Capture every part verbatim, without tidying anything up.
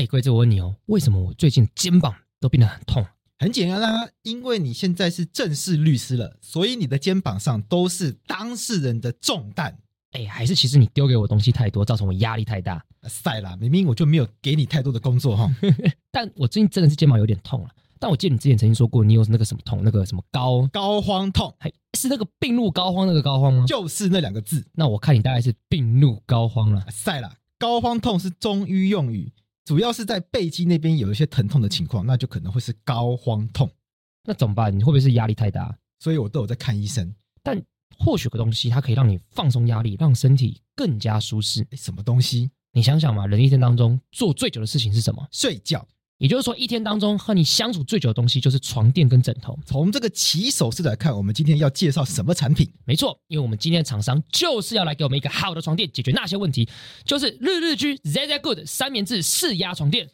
哎、欸，贵子，我问你哦，为什么我最近肩膀都变得很痛？很简单啦、啊，因为你现在是正式律师了，所以你的肩膀上都是当事人的重担。哎、欸，还是其实你丢给我东西太多，造成我压力太大。塞啦，明明我就没有给你太多的工作哈。但我最近真的是肩膀有点痛了、啊。但我记得你之前曾经说过，你有那个什么痛，那个什么高高肓痛，是那个病入膏肓那个膏肓吗？就是那两个字。那我看你大概是病入膏肓了。塞啦，高肓痛是中医用语，主要是在背肌那边有一些疼痛的情况，那就可能会是高肓痛。那怎么办？你会不会是压力太大？所以我都有在看医生。但或许有个东西，它可以让你放松压力，让身体更加舒适。什么东西？你想想嘛，人一天当中做最久的事情是什么？睡觉。也就是说，一天当中和你相处最久的东西就是床垫跟枕头。从这个起手式来看，我们今天要介绍什么产品？没错，因为我们今天的厂商就是要来给我们一个好的床垫，解决那些问题，就是日日居 Z Z Good 三棉质四压床垫。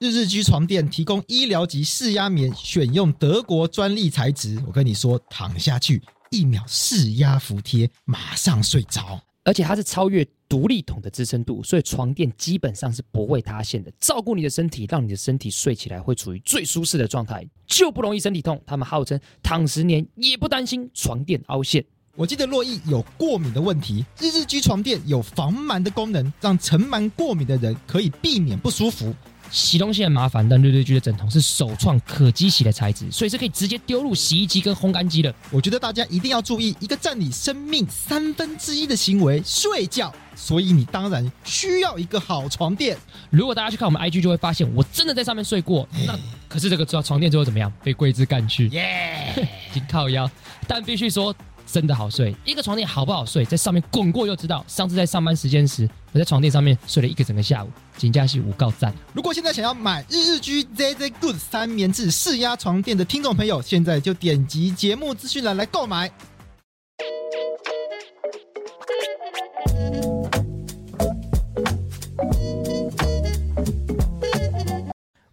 日日居床垫提供医疗级四压棉，选用德国专利材质。我跟你说，躺下去一秒四压服帖，马上睡着。而且它是超越独立筒的支撑度，所以床垫基本上是不会塌陷的，照顾你的身体，让你的身体睡起来会处于最舒适的状态，就不容易身体痛。他们号称躺十年也不担心床垫凹陷。我记得洛毅有过敏的问题，日日居床垫有防螨的功能，让尘螨过敏的人可以避免不舒服。洗东西很麻烦，但日日居的枕头是首创可机洗的材质，所以是可以直接丢入洗衣机跟烘干机的。我觉得大家一定要注意一个占你生命三分之一的行为——睡觉，所以你当然需要一个好床垫。如果大家去看我们 I G 就会发现，我真的在上面睡过。那可是这个床垫最后怎么样？被桂枝干去，耶，挺靠腰。但必须说，真的好睡。一个床垫好不好睡，在上面滚过就知道。上次在上班时间时，我在床垫上面睡了一个整个下午，真的是有够赞。如果现在想要买日日居 Z Z Good 三棉质四压床垫的听众朋友，现在就点击节目资讯栏来购买。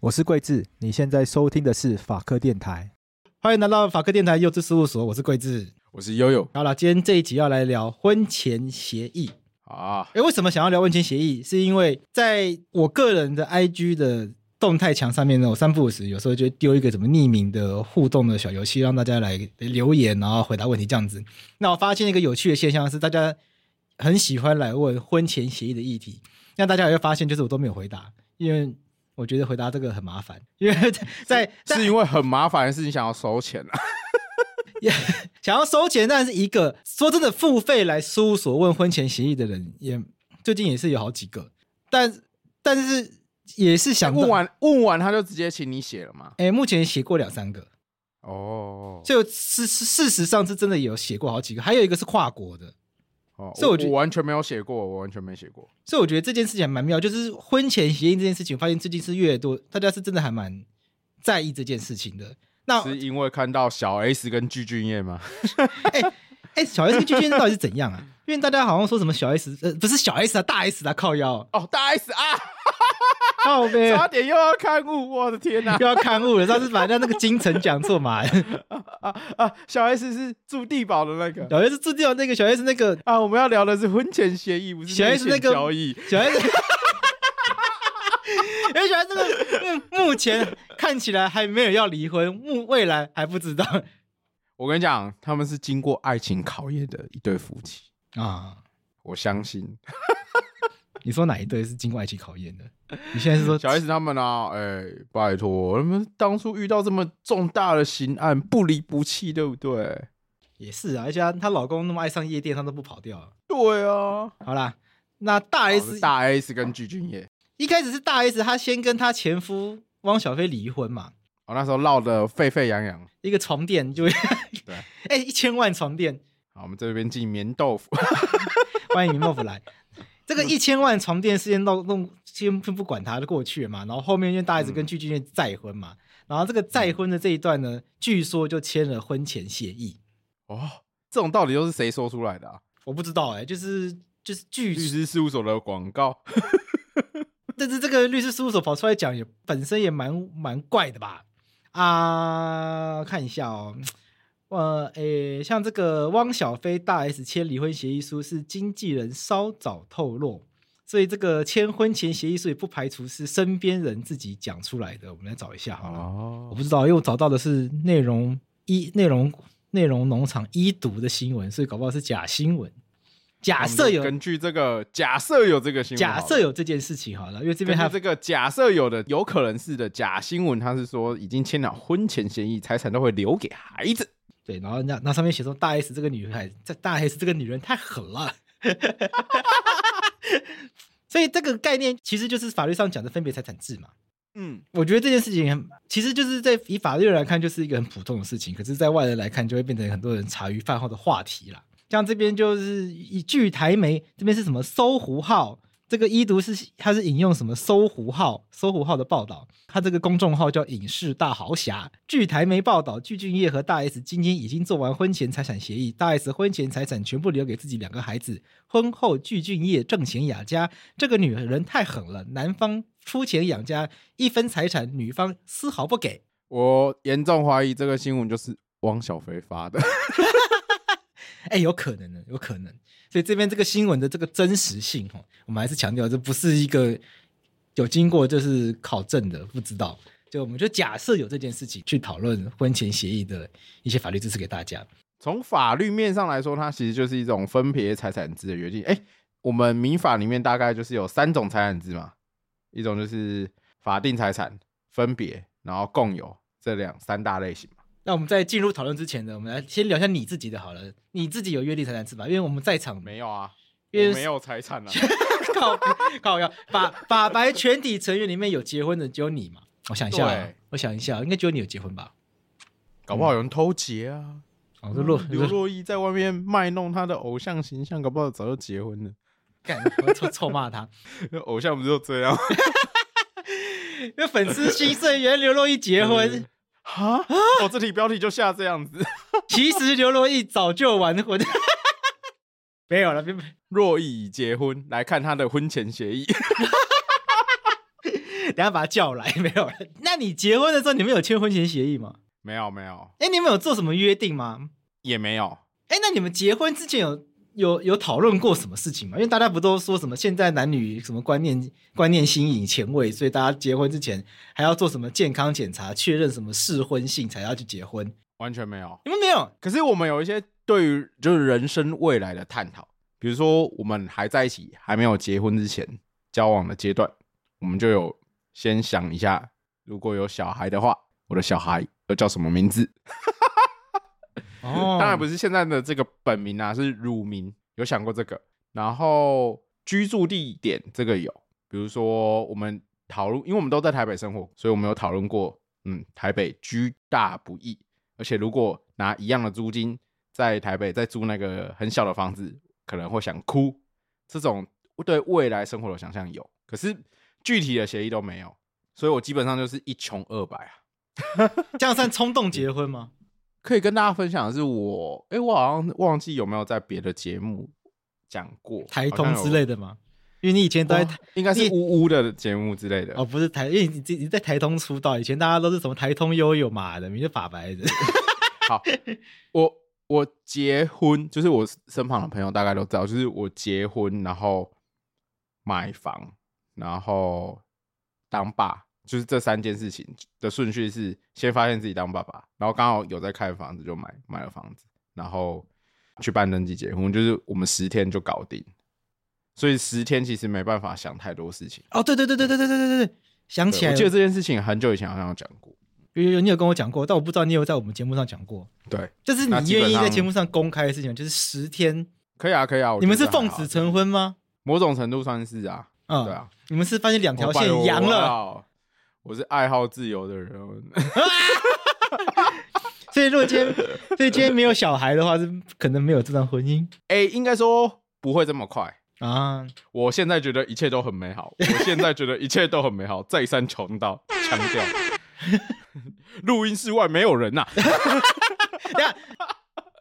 我是桂智，你现在收听的是法科电台。欢迎来到法科电台幼稚事务所，我是桂智。我是悠悠。好了，今天这一集要来聊婚前协议啊！哎，为什么想要聊婚前协议？是因为在我个人的 I G 的动态墙上面呢，我三不五时有时候就会丢一个什么匿名的互动的小游戏，让大家来留言，然后回答问题这样子。那我发现一个有趣的现象是，大家很喜欢来问婚前协议的议题。那大家也会发现，就是我都没有回答，因为我觉得回答这个很麻烦，因为在在是因为很麻烦，还是你想要收钱啊？想要收钱，但是一个说真的，付费来事务所问婚前协议的人也最近也是有好几个，但但是也是想问完问完他就直接请你写了吗？哎、欸，目前写过两三个哦，所以事事实上是真的有写过好几个，还有一个是跨国的哦，所以 我, 我, 我完全没有写过，我完全没写过，所以我觉得这件事情还蛮妙，就是婚前协议这件事情，发现最近是越多，大家是真的还蛮在意这件事情的。那是因为看到小 S 跟具俊晔吗？哎、欸欸、小 S 跟具俊晔到底是怎样啊？因为大家好像说什么小 S、呃、不是小 S 啊，大 S 啊，靠腰哦，大 S 啊，靠北，差点又要刊物，我的天哪、啊，又要刊物了，上次把人家那个金城讲错嘛啊啊啊！小 S 是住地堡的那个，小 S 是住地堡那个，小 S 那个啊，我们要聊的是婚前协议，不是内线交易，小 S 那个。而且这个目前看起来还没有要离婚，未来还不知道。我跟你讲，他们是经过爱情考验的一对夫妻啊！我相信。你说哪一对是经过爱情考验的？你现在是说小 S 他们啊？哎、欸，拜托，他们当初遇到这么重大的刑案，不离不弃，对不对？也是啊，而且她老公那么爱上夜店，她都不跑掉了。对啊。好啦，那大 S 大 S 跟具俊晔。一开始是大 S， 她先跟她前夫汪小菲离婚嘛。哦，那时候闹得沸沸扬扬，一个床垫就对，哎、欸，一千万床垫。好，我们这边进棉豆腐，欢迎棉豆腐来。这个一千万床垫事件弄弄，先不管它就过去了嘛。然后后面因为大 S 跟具俊晔再婚嘛、嗯，然后这个再婚的这一段呢，据说就签了婚前协议。哦，这种道理又是谁说出来的啊？我不知道哎、欸，就是就是据律师事务所的广告。但是这个律师事务所跑出来讲，也本身也蛮蛮怪的吧？啊，看一下哦，呃，诶，像这个汪小菲大 S 签离婚协议书是经纪人稍早透露，所以这个签婚前协议所以不排除是身边人自己讲出来的，我们来找一下好了、哦、我不知道，因为我找到的是内容一内容内容农场一读的新闻，所以搞不好是假新闻。假设有根据这个，假设有这个新闻，假设有这件事情好了，因为这边还有这个假设有的有可能是的假新闻，他是说已经签了婚前协议，财产都会留给孩子。对，然后 那, 那上面写说大 S 这个女孩，大 S 这个女人太狠了。所以这个概念其实就是法律上讲的分别财产制嘛。嗯，我觉得这件事情其实就是在以法律来看就是一个很普通的事情，可是在外人来看就会变成很多人茶余饭后的话题啦。像这边就是一句台媒，这边是什么搜狐号，这个一读是它是引用什么搜狐号搜狐号的报道，它这个公众号叫影视大豪侠。据台媒报道，具俊晔和大 S 今天已经做完婚前财产协议，大 S 婚前财产全部留给自己两个孩子，婚后具俊晔挣钱养家，这个女人太狠了，男方出钱养家，一分财产女方丝毫不给。我严重怀疑这个新闻就是汪小菲发的。哎、欸，有可能的，有可能。所以这边这个新闻的这个真实性，我们还是强调，这不是一个有经过就是考证的，不知道。就我们就假设有这件事情去讨论婚前协议的一些法律知识给大家。从法律面上来说，它其实就是一种分别财产制的约定。哎、欸，我们民法里面大概就是有三种财产制嘛，一种就是法定财产、分别，然后共有这两三大类型嘛。那我们在进入讨论之前呢，我们来先聊一下你自己的好了。你自己有约定财产制吧？因为我们在场没有啊，因为没有财产啊。靠靠腰，法法白全体成员里面有结婚的只有你嘛？我想一下、啊，我想一下、啊，应该只有你有结婚吧？搞不好有人偷结啊！嗯哦、刘若英在外面卖弄她的偶像形象，搞不好早就结婚了。干，我臭臭骂他。偶像不就这样？因为粉丝心碎，原来刘若英结婚。嗯哈啊！我、哦、这题标题就下这样子。其实刘若英早就完婚，没有了。若意已结婚，来看他的婚前协议。等一下把他叫来，没有了。那你结婚的时候，你们有签婚前协议吗？没有，没有。哎、欸，你们有做什么约定吗？也没有。哎、欸，那你们结婚之前有有有讨论过什么事情吗？因为大家不都说什么现在男女什么观念观念新颖前卫，所以大家结婚之前还要做什么健康检查，确认什么适婚性才要去结婚。完全没有。你们没有？可是我们有一些对于就是人生未来的探讨，比如说我们还在一起还没有结婚之前交往的阶段，我们就有先想一下，如果有小孩的话，我的小孩要叫什么名字。哦、当然不是现在的这个本名啊，是乳名，有想过这个。然后居住地点这个有，比如说我们讨论，因为我们都在台北生活，所以我们有讨论过，嗯，台北居大不易，而且如果拿一样的租金在台北再租那个很小的房子，可能会想哭。这种对未来生活的想象有，可是具体的协议都没有，所以我基本上就是一穷二白啊。这样算冲动结婚吗？可以跟大家分享的是我，哎、欸，我好像忘记有没有在别的节目讲过台通之类的吗？因为你以前都在，应该是呜呜的节目之类的哦，不是台，因为 你, 你在台通出道，以前大家都是什么台通悠悠嘛的，名字法白的。好，我我结婚，就是我身旁的朋友大概都知道，就是我结婚，然后买房，然后当爸。就是这三件事情的顺序是先发现自己当爸爸，然后刚好有在看房子就买买了房子，然后去办登记结婚，就是我们十天就搞定，所以十天其实没办法想太多事情。哦，对对对对对对对对，想起来了，我记得这件事情很久以前好像有讲过，有有你有跟我讲过，但我不知道你有在我们节目上讲过。对，就是你愿意在节目上公开的事情，就是十天。可以啊，可以啊，你们是奉子成婚吗？某种程度算是啊，嗯，对啊，你们是发现两条线扬了。我是爱好自由的人。所以如果今天，所以今天没有小孩的话，是可能没有这段婚姻。欸，应该说不会这么快啊！我现在觉得一切都很美好，我现在觉得一切都很美好，再三强调，强调，录音室外没有人呐、啊。等一下，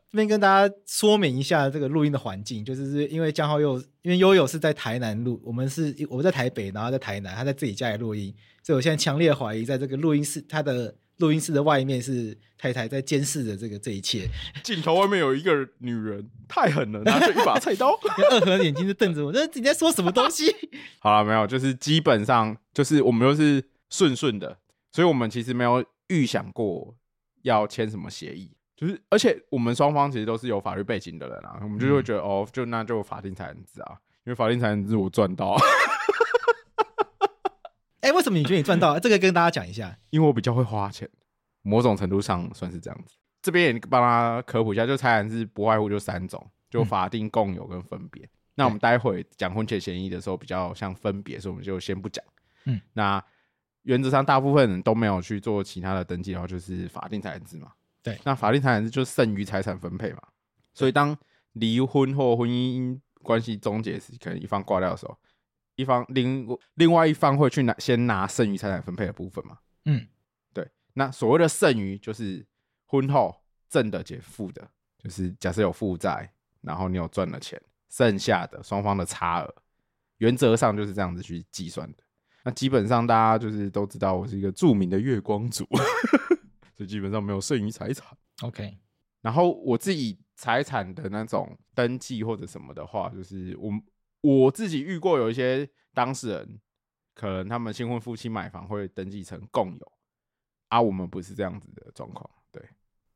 这边跟大家说明一下这个录音的环境，就是因为江浩佑，因为悠悠是在台南录，我们是我在台北，然后在台南，他在自己家里录音。所以我现在强烈怀疑在这个录音室他的录音室的外面是太太在监视着这个这一切，镜头外面有一个女人，太狠了，拿着一把菜刀，二合眼睛就瞪着我，那你在说什么东西？好了，没有，就是基本上就是我们都是顺顺的，所以我们其实没有预想过要签什么协议，就是而且我们双方其实都是有法律背景的人啊，我们就会觉得、嗯、哦，就那就法定财产制啊，因为法定财产制我赚到。哎、欸，为什么你觉得你赚到？这个跟大家讲一下，因为我比较会花钱，某种程度上算是这样子。这边也帮他科普一下，就财产是不外乎就三种，就法定、共有跟分别、嗯。那我们待会讲婚前协议的时候比较像分别，所以我们就先不讲。嗯，那原则上大部分人都没有去做其他的登记，然后就是法定财产制嘛。对，那法定财产制就剩余财产分配嘛。所以当离婚或婚姻关系终结时，可能一方挂掉的时候。一方 另, 另外一方会去拿先拿剩余财产分配的部分嘛？嗯，对。那所谓的剩余就是婚后挣的减负的，就是假设有负债，然后你有赚了钱，剩下的双方的差额，原则上就是这样子去计算的。那基本上大家就是都知道，我是一个著名的月光族，所以基本上没有剩余财产。OK。然后我自己财产的那种登记或者什么的话，就是我。我自己遇过有一些当事人，可能他们新婚夫妻买房会登记成共有啊，我们不是这样子的状况。对，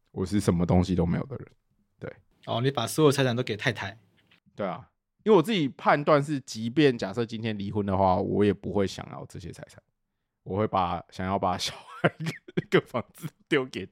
我是什么东西都没有的人。对，哦，你把所有财产都给太太。对啊，因为我自己判断是，即便假设今天离婚的话，我也不会想要这些财产，我会把想要把小孩跟房子丢给他。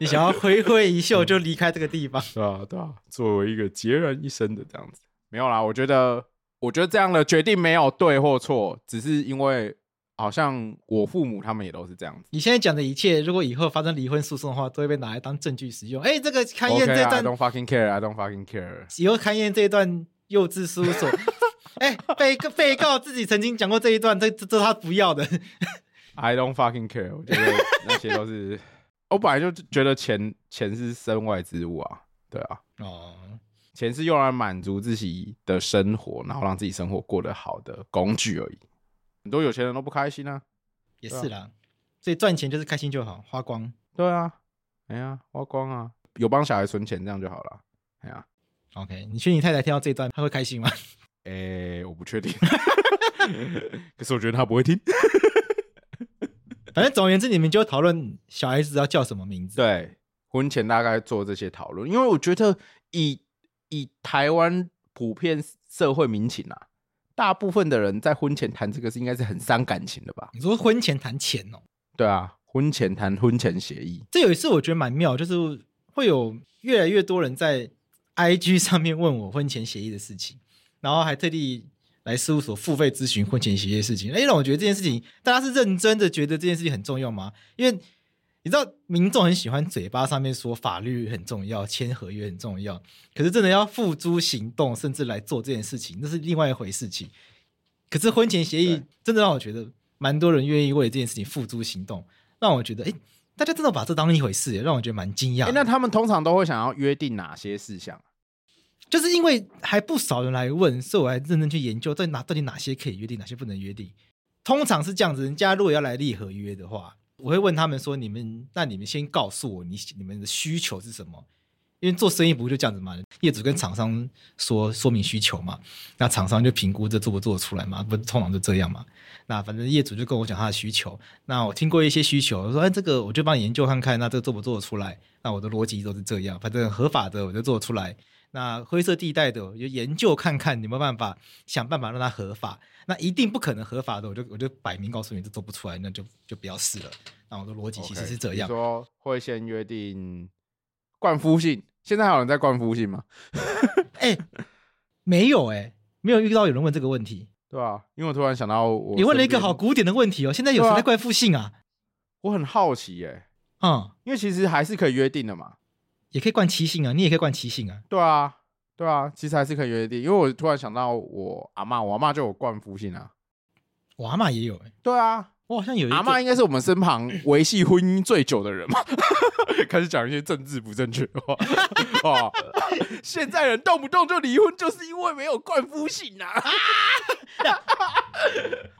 你想要挥挥一袖就离开这个地方？对啊，对啊，作为一个孑然一身的这样子。没有啦，我觉得我觉得这样的决定没有对或错，只是因为好像我父母他们也都是这样子。你现在讲的一切，如果以后发生离婚诉讼的话，都会被拿来当证据使用。哎，这个勘验这段 ，I don't fucking care, I don't fucking care。以后勘验这一段幼稚事务所，哎，被被告自己曾经讲过这一段，这这他不要的。I don't fucking care。我觉得那些都是，我本来就觉得钱钱是身外之物啊，对啊，哦。钱是用来满足自己的生活，然后让自己生活过得好的工具而已。很多有钱人都不开心啊，也是啦。啊、所以赚钱就是开心就好，花光。对啊，哎呀，花光啊，有帮小孩存钱这样就好了。哎呀 ，OK， 你确定太太听到这一段她会开心吗？哎、欸，我不确定，可是我觉得她不会听。反正总而言之，你们就讨论小孩子要叫什么名字。对，婚前大概做这些讨论，因为我觉得以以台湾普遍社会民情啊，大部分的人在婚前谈这个是应该是很伤感情的吧？你说婚前谈钱哦？对啊，婚前谈婚前协议。这有一次我觉得蛮妙，就是会有越来越多人在 I G 上面问我婚前协议的事情，然后还特地。来事务所付费咨询婚前协议的事情，哎，让我觉得这件事情，大家是认真的觉得这件事情很重要吗？因为你知道，民众很喜欢嘴巴上面说法律很重要，签合约很重要，可是真的要付诸行动，甚至来做这件事情，那是另外一回事情。可是婚前协议真的让我觉得，蛮多人愿意为这件事情付诸行动，让我觉得，哎，大家真的把这当一回事，让我觉得蛮惊讶的。那他们通常都会想要约定哪些事项？就是因为还不少人来问，所以我还认真去研究到底哪到底哪些可以约定，哪些不能约定。通常是这样子，人家如果要来立合约的话，我会问他们说：“你们，那你们先告诉我，你你们的需求是什么？因为做生意不就这样子嘛，业主跟厂商说说明需求嘛，那厂商就评估这做不做得出来嘛，不通常就这样嘛。那反正业主就跟我讲他的需求，那我听过一些需求，我说哎，这个我就帮你研究看看，那这个做不做得出来？那我的逻辑都是这样，反正合法的我就做得出来。”那灰色地带的我就研究看看有没有办法想办法让它合法，那一定不可能合法的我就我就摆明告诉你这做不出来，那就就不要试了。那我的逻辑其实是这样， okay, 你说会先约定冠夫姓，现在还有人在冠夫姓吗？哎、欸，没有哎、欸，没有遇到有人问这个问题。对啊，因为我突然想到我你问了一个好古典的问题哦，现在有谁在冠夫姓啊？我很好奇哎、欸，嗯，因为其实还是可以约定的嘛。也可以冠妻姓啊，你也可以冠妻姓啊。对啊，对啊，其实还是可以约定，因为我突然想到我阿嬷，我阿嬷就有冠夫姓啊，我阿嬷也有哎、欸。对啊，我好像有一個阿嬷，应该是我们身旁维系婚姻最久的人嘛。开始讲一些政治不正确的话、哦、现在人动不动就离婚，就是因为没有冠夫姓啊。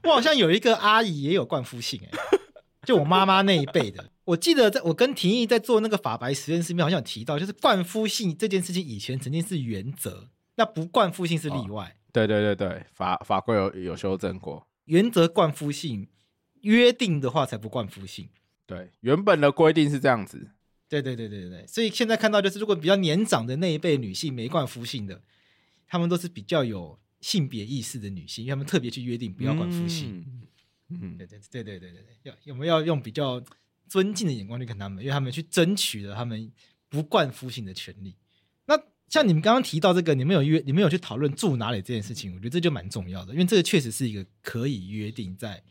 我好像有一个阿姨也有冠夫姓哎、欸。就我妈妈那一辈的。我记得在我跟廷义在做那个法白实验室里面好像有提到，就是冠夫姓这件事情以前曾经是原则，那不冠夫姓是例外、哦、对对对对，法法规 有, 有修正过，原则冠夫姓，约定的话才不冠夫姓，对，原本的规定是这样子，对对对对对，所以现在看到就是如果比较年长的那一辈女性没冠夫姓的，她们都是比较有性别意识的女性，因为她们特别去约定不要冠夫姓、嗯、对对对对对对，要我们要用比较尊敬的眼光去看他们，因为他们去争取了他们不冠夫姓的权利。那像你们刚刚提到这个，你们有约，你们有去讨论住哪里这件事情，我觉得这就蛮重要的，因为这个确实是一个可以约定在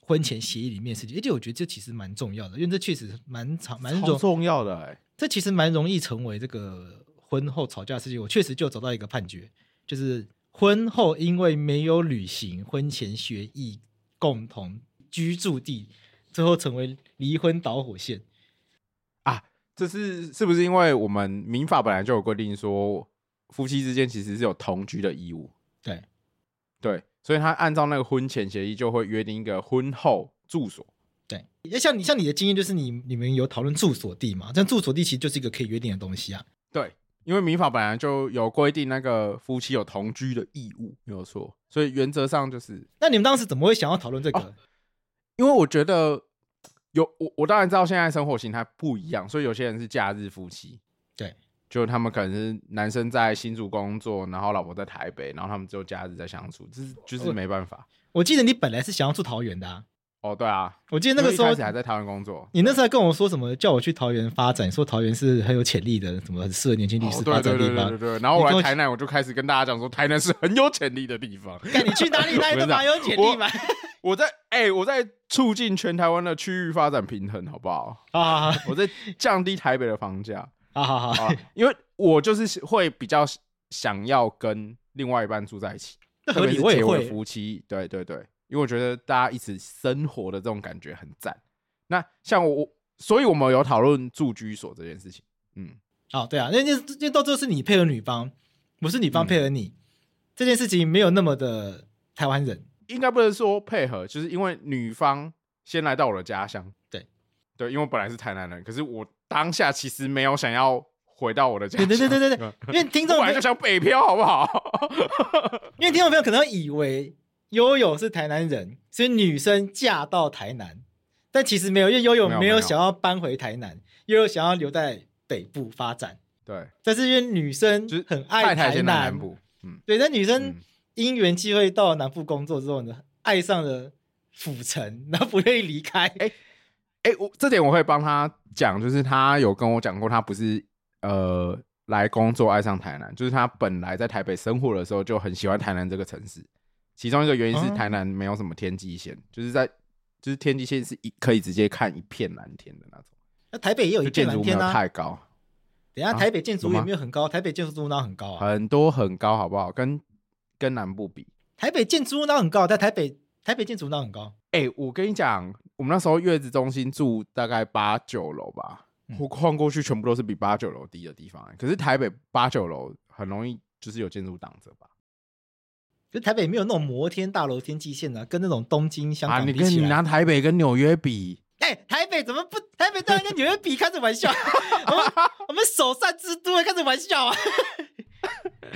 婚前协议里面的事情，而且我觉得这其实蛮重要的，因为这确实蛮常蛮容重要的、欸、这其实蛮容易成为这个婚后吵架的事情。我确实就找到一个判决，就是婚后因为没有履行婚前协议共同居住地，最后成为离婚导火线啊！这是是不是因为我们民法本来就有规定说，夫妻之间其实是有同居的义务？对对，所以他按照那个婚前协议就会约定一个婚后住所。对，像你像你的经验就是你你们有讨论住所地嘛？但住所地其实就是一个可以约定的东西啊。对，因为民法本来就有规定那个夫妻有同居的义务，没有错。所以原则上就是……那你们当时怎么会想要讨论这个？哦、因为我觉得。有 我, 我当然知道现在生活形态不一样，所以有些人是假日夫妻，对，就他们可能是男生在新竹工作，然后老婆在台北，然后他们只有假日在相处，这是就是没办法。 我, 我记得你本来是想要住桃园的啊。哦对啊，我记得那个时候一开始还在桃园工作，你那时候还跟我说什么叫我去桃园发展，说桃园是很有潜力的，什么很适合年轻律师发展的地方、哦、对对对 对, 对, 对, 对，然后我来台南，我就开始跟大家讲说台南是很有潜力的地方。看你去哪里来都蛮有潜力嘛。我在哎、欸，我在促进全台湾的区域发展平衡，好不好？啊，我在降低台北的房价啊，好好，因为我就是会比较想要跟另外一半住在一起，特别是结为夫妻，对对对，因为我觉得大家一起生活的这种感觉很赞。那像我，所以我们有讨论住居所这件事情，嗯，哦，对啊，因为因为到最后是你配合女方，不是女方配合你，嗯、这件事情没有那么的台湾人。应该不能说配合，就是因为女方先来到我的家乡，对对，因为我本来是台南人，可是我当下其实没有想要回到我的家乡，对对对对对，因为听众我本来就想北漂，好不好？因为听众朋友可能会以为悠悠是台南人，所以女生嫁到台南，但其实没有，因为悠悠没有想要搬回台南，悠悠想要留在北部发展，对，但是因为女生很爱台南，嗯，对，但女生、嗯。因缘际会到了南部工作之后呢，爱上了府城，然后不愿意离开。哎、欸欸、这点我会帮他讲，就是他有跟我讲过，他不是呃来工作爱上台南，就是他本来在台北生活的时候就很喜欢台南这个城市。其中一个原因是台南没有什么天际线、嗯，就是在就是天际线是一可以直接看一片蓝天的那种。那台北也有一片蓝天啊，建筑没有太高。等一下，台北建筑也没有很高，啊、台北建筑物哪很高啊？很多很高，好不好？跟跟南部比，台北建筑物那很高，但台北台北建筑物那很高。哎、欸，我跟你讲，我们那时候月子中心住大概八九楼吧，我晃过去全部都是比八九楼低的地方、欸。可是台北八九楼很容易就是有建筑挡着吧？就台北没有那种摩天大楼天际线啊，跟那种东京、香港比起来，啊、你, 跟你拿台北跟纽约比，哎、欸，台北怎么不？台北当然跟纽约比，开着玩笑，我们我们首善之都，开着玩笑啊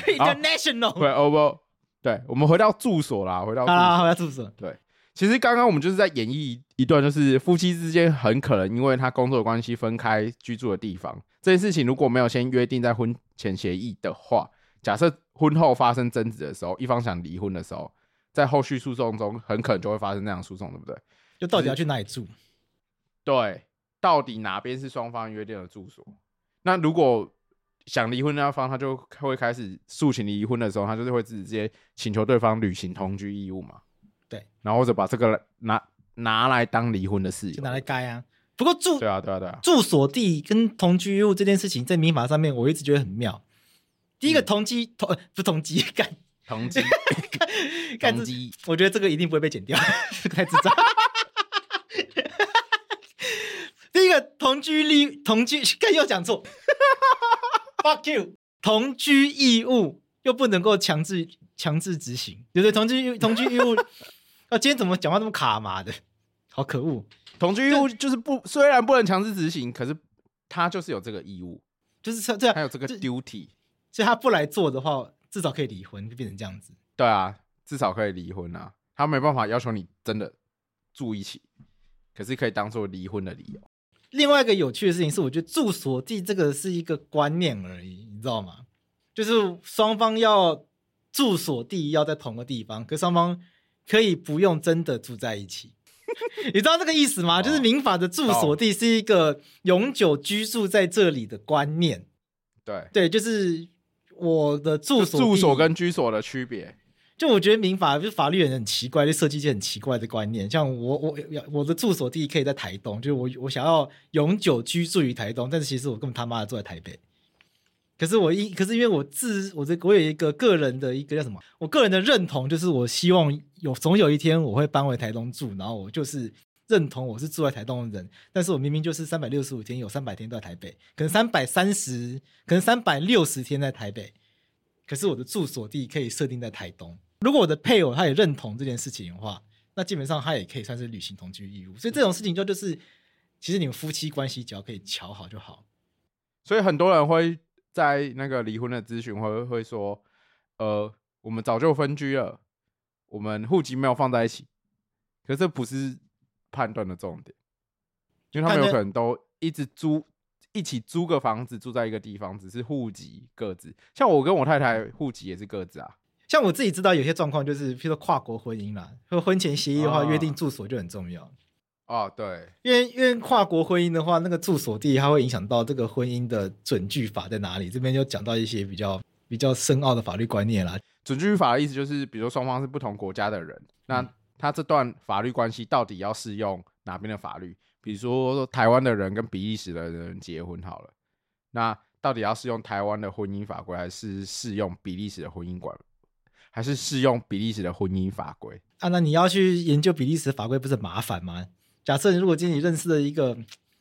，International， 对，欧不？对，我们回到住所啦，回到住所、啊、回到住所。对，其实刚刚我们就是在演绎一段，就是夫妻之间很可能因为他工作的关系分开居住的地方这件事情，如果没有先约定在婚前协议的话，假设婚后发生争执的时候，一方想离婚的时候，在后续诉讼中很可能就会发生那样诉讼，对不对？就到底要去哪里住？对，到底哪边是双方约定的住所？那如果想离婚那方，他就会开始诉请离婚的时候，他就是会直接请求对方履行同居义务嘛。对，然后或者把这个 拿, 拿来当离婚的事由，就拿来该啊。不过住对啊对啊对啊，住所地跟同居义务这件事情，在民法上面我一直觉得很妙。第一个同居、嗯、同不是同居干同居同居，我觉得这个一定不会被剪掉，太智障。第一个同居利同居干又讲错。Fuck you！ 同居义务又不能够强制强制执行，对不对？同居同居义务，啊，今天怎么讲话那么卡嘛的？好可恶！同居义务就是不，虽然不能强制执行，可是他就是有这个义务，就是这还有这个 duty， 所以他不来做的话，至少可以离婚，就变成这样子。对啊，至少可以离婚啊，他没办法要求你真的住一起，可是可以当做离婚的理由。另外一个有趣的事情是，我觉得住所地这个是一个观念而已，你知道吗？就是双方要住所地要在同个地方，可是双方可以不用真的住在一起。你知道这个意思吗？就是民法的住所地是一个永久居住在这里的观念。对对，就是我的住所地，住所跟居所的区别。就我觉得民法就是法律人很奇怪，就设计一些很奇怪的观念。像我我我的住所地可以在台东，就是我我想要永久居住于台东，但是其实我根本他妈的住在台北。可是我一可是因为我自我这我有一个个人的一个叫什么，我个人的认同就是我希望有总有一天我会搬回台东住，然后我就是认同我是住在台东的人，但是我明明就是三百六十五天有三百天都在台北，可能三百三十，可能三百六十天在台北，可是我的住所地可以设定在台东。如果我的配偶他也认同这件事情的话，那基本上他也可以算是履行同居义务。所以这种事情就就是，其实你们夫妻关系只要可以瞧好就好。所以很多人会。在那个离婚的咨询 会, 会说呃，我们早就分居了，我们户籍没有放在一起，可是这不是判断的重点，因为他们有可能都一直租一起租个房子住在一个地方，只是户籍各自，像我跟我太太户籍也是各自啊。像我自己知道有些状况就是譬如说跨国婚姻啦，婚前协议的话、啊、约定住所就很重要哦，对，因为，因为跨国婚姻的话，那个住所地它会影响到这个婚姻的准据法在哪里。这边就讲到一些比较比较深奥的法律观念啦。准据法的意思就是，比如说双方是不同国家的人，那他这段法律关系到底要适用哪边的法律？比如说台湾的人跟比利时的人结婚好了，那到底要适用台湾的婚姻法规，还是适用比利时的婚姻管？还是适用比利时的婚姻法规？啊，那你要去研究比利时法规，不是很麻烦吗？假设如果今天你认识了一个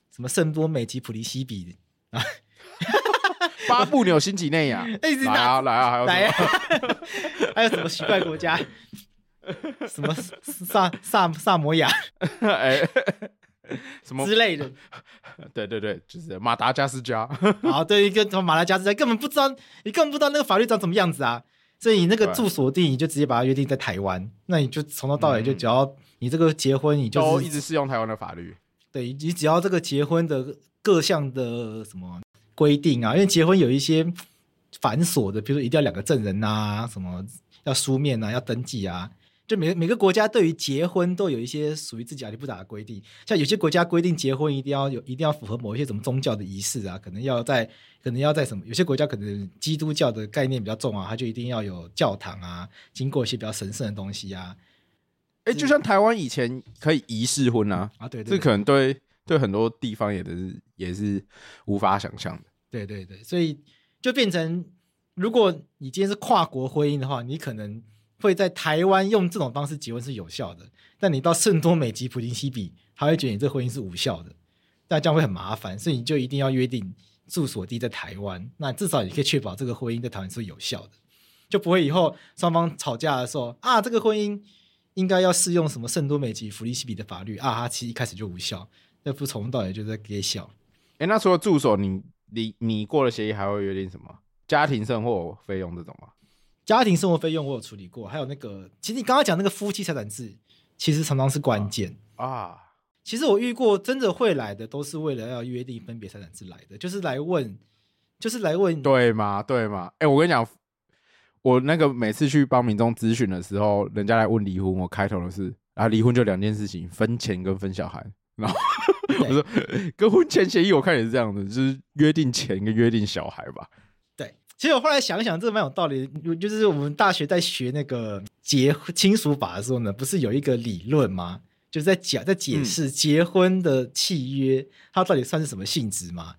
什么圣多美及普利西比啊，巴布纽新几内亚，来啊来啊，还有什么？还有什么奇怪国家？什么萨萨萨摩亚？哎，什么之类的？对对对，就是马达加斯加。好，对一个什么马达加斯加，根本不知道，你根本不知道那个法律长什么样子啊！所以你那个住所地，你就直接把它约定在台湾，那你就从头到尾就只要。你这个结婚，你就是都一直适用台湾的法律。对，你只要这个结婚的各项的什么规定啊，因为结婚有一些繁琐的，比如说一定要两个证人啊，什么要书面啊，要登记啊，就 每, 每个国家对于结婚都有一些属于自己阿里不达的规定。像有些国家规定结婚一定要有，一定要符合某一些什么宗教的仪式啊，可能要在可能要在什么，有些国家可能基督教的概念比较重啊，它就一定要有教堂啊，经过一些比较神圣的东西啊。欸、就像台湾以前可以仪式婚啊，啊对对对，这可能对对很多地方也是也是无法想象的。对对对，所以就变成，如果你今天是跨国婚姻的话，你可能会在台湾用这种方式结婚是有效的，但你到圣多美及普林西比，他会觉得你这婚姻是无效的，那这样会很麻烦，所以你就一定要约定住所地在台湾，那至少你可以确保这个婚姻在台湾是有效的，就不会以后双方吵架的时候啊，这个婚姻。应该要适用什么圣多美及弗利西比的法律啊？他其实一开始就无效，那不从到底就在给笑。哎、欸，那除了住所，你你你过了协议还会约定什么家庭生活费用这种吗？家庭生活费用我有处理过，还有那个，其实你刚刚讲那个夫妻财产制，其实常常是关键啊。啊其实我遇过真的会来的，都是为了要约定分别财产制来的，就是来问，就是来问，对吗？对吗？哎、欸，我跟你讲。我那个每次去帮民众咨询的时候，人家来问离婚，我开头的是啊，离婚就两件事情，分钱跟分小孩。然后我说，跟婚前协议我看也是这样的，就是约定钱跟约定小孩吧。对，其实我后来想想，这蛮有道理。就是我们大学在学那个结亲属法的时候呢，不是有一个理论吗？就是在讲在解释结婚的契约，嗯、它到底算是什么性质吗？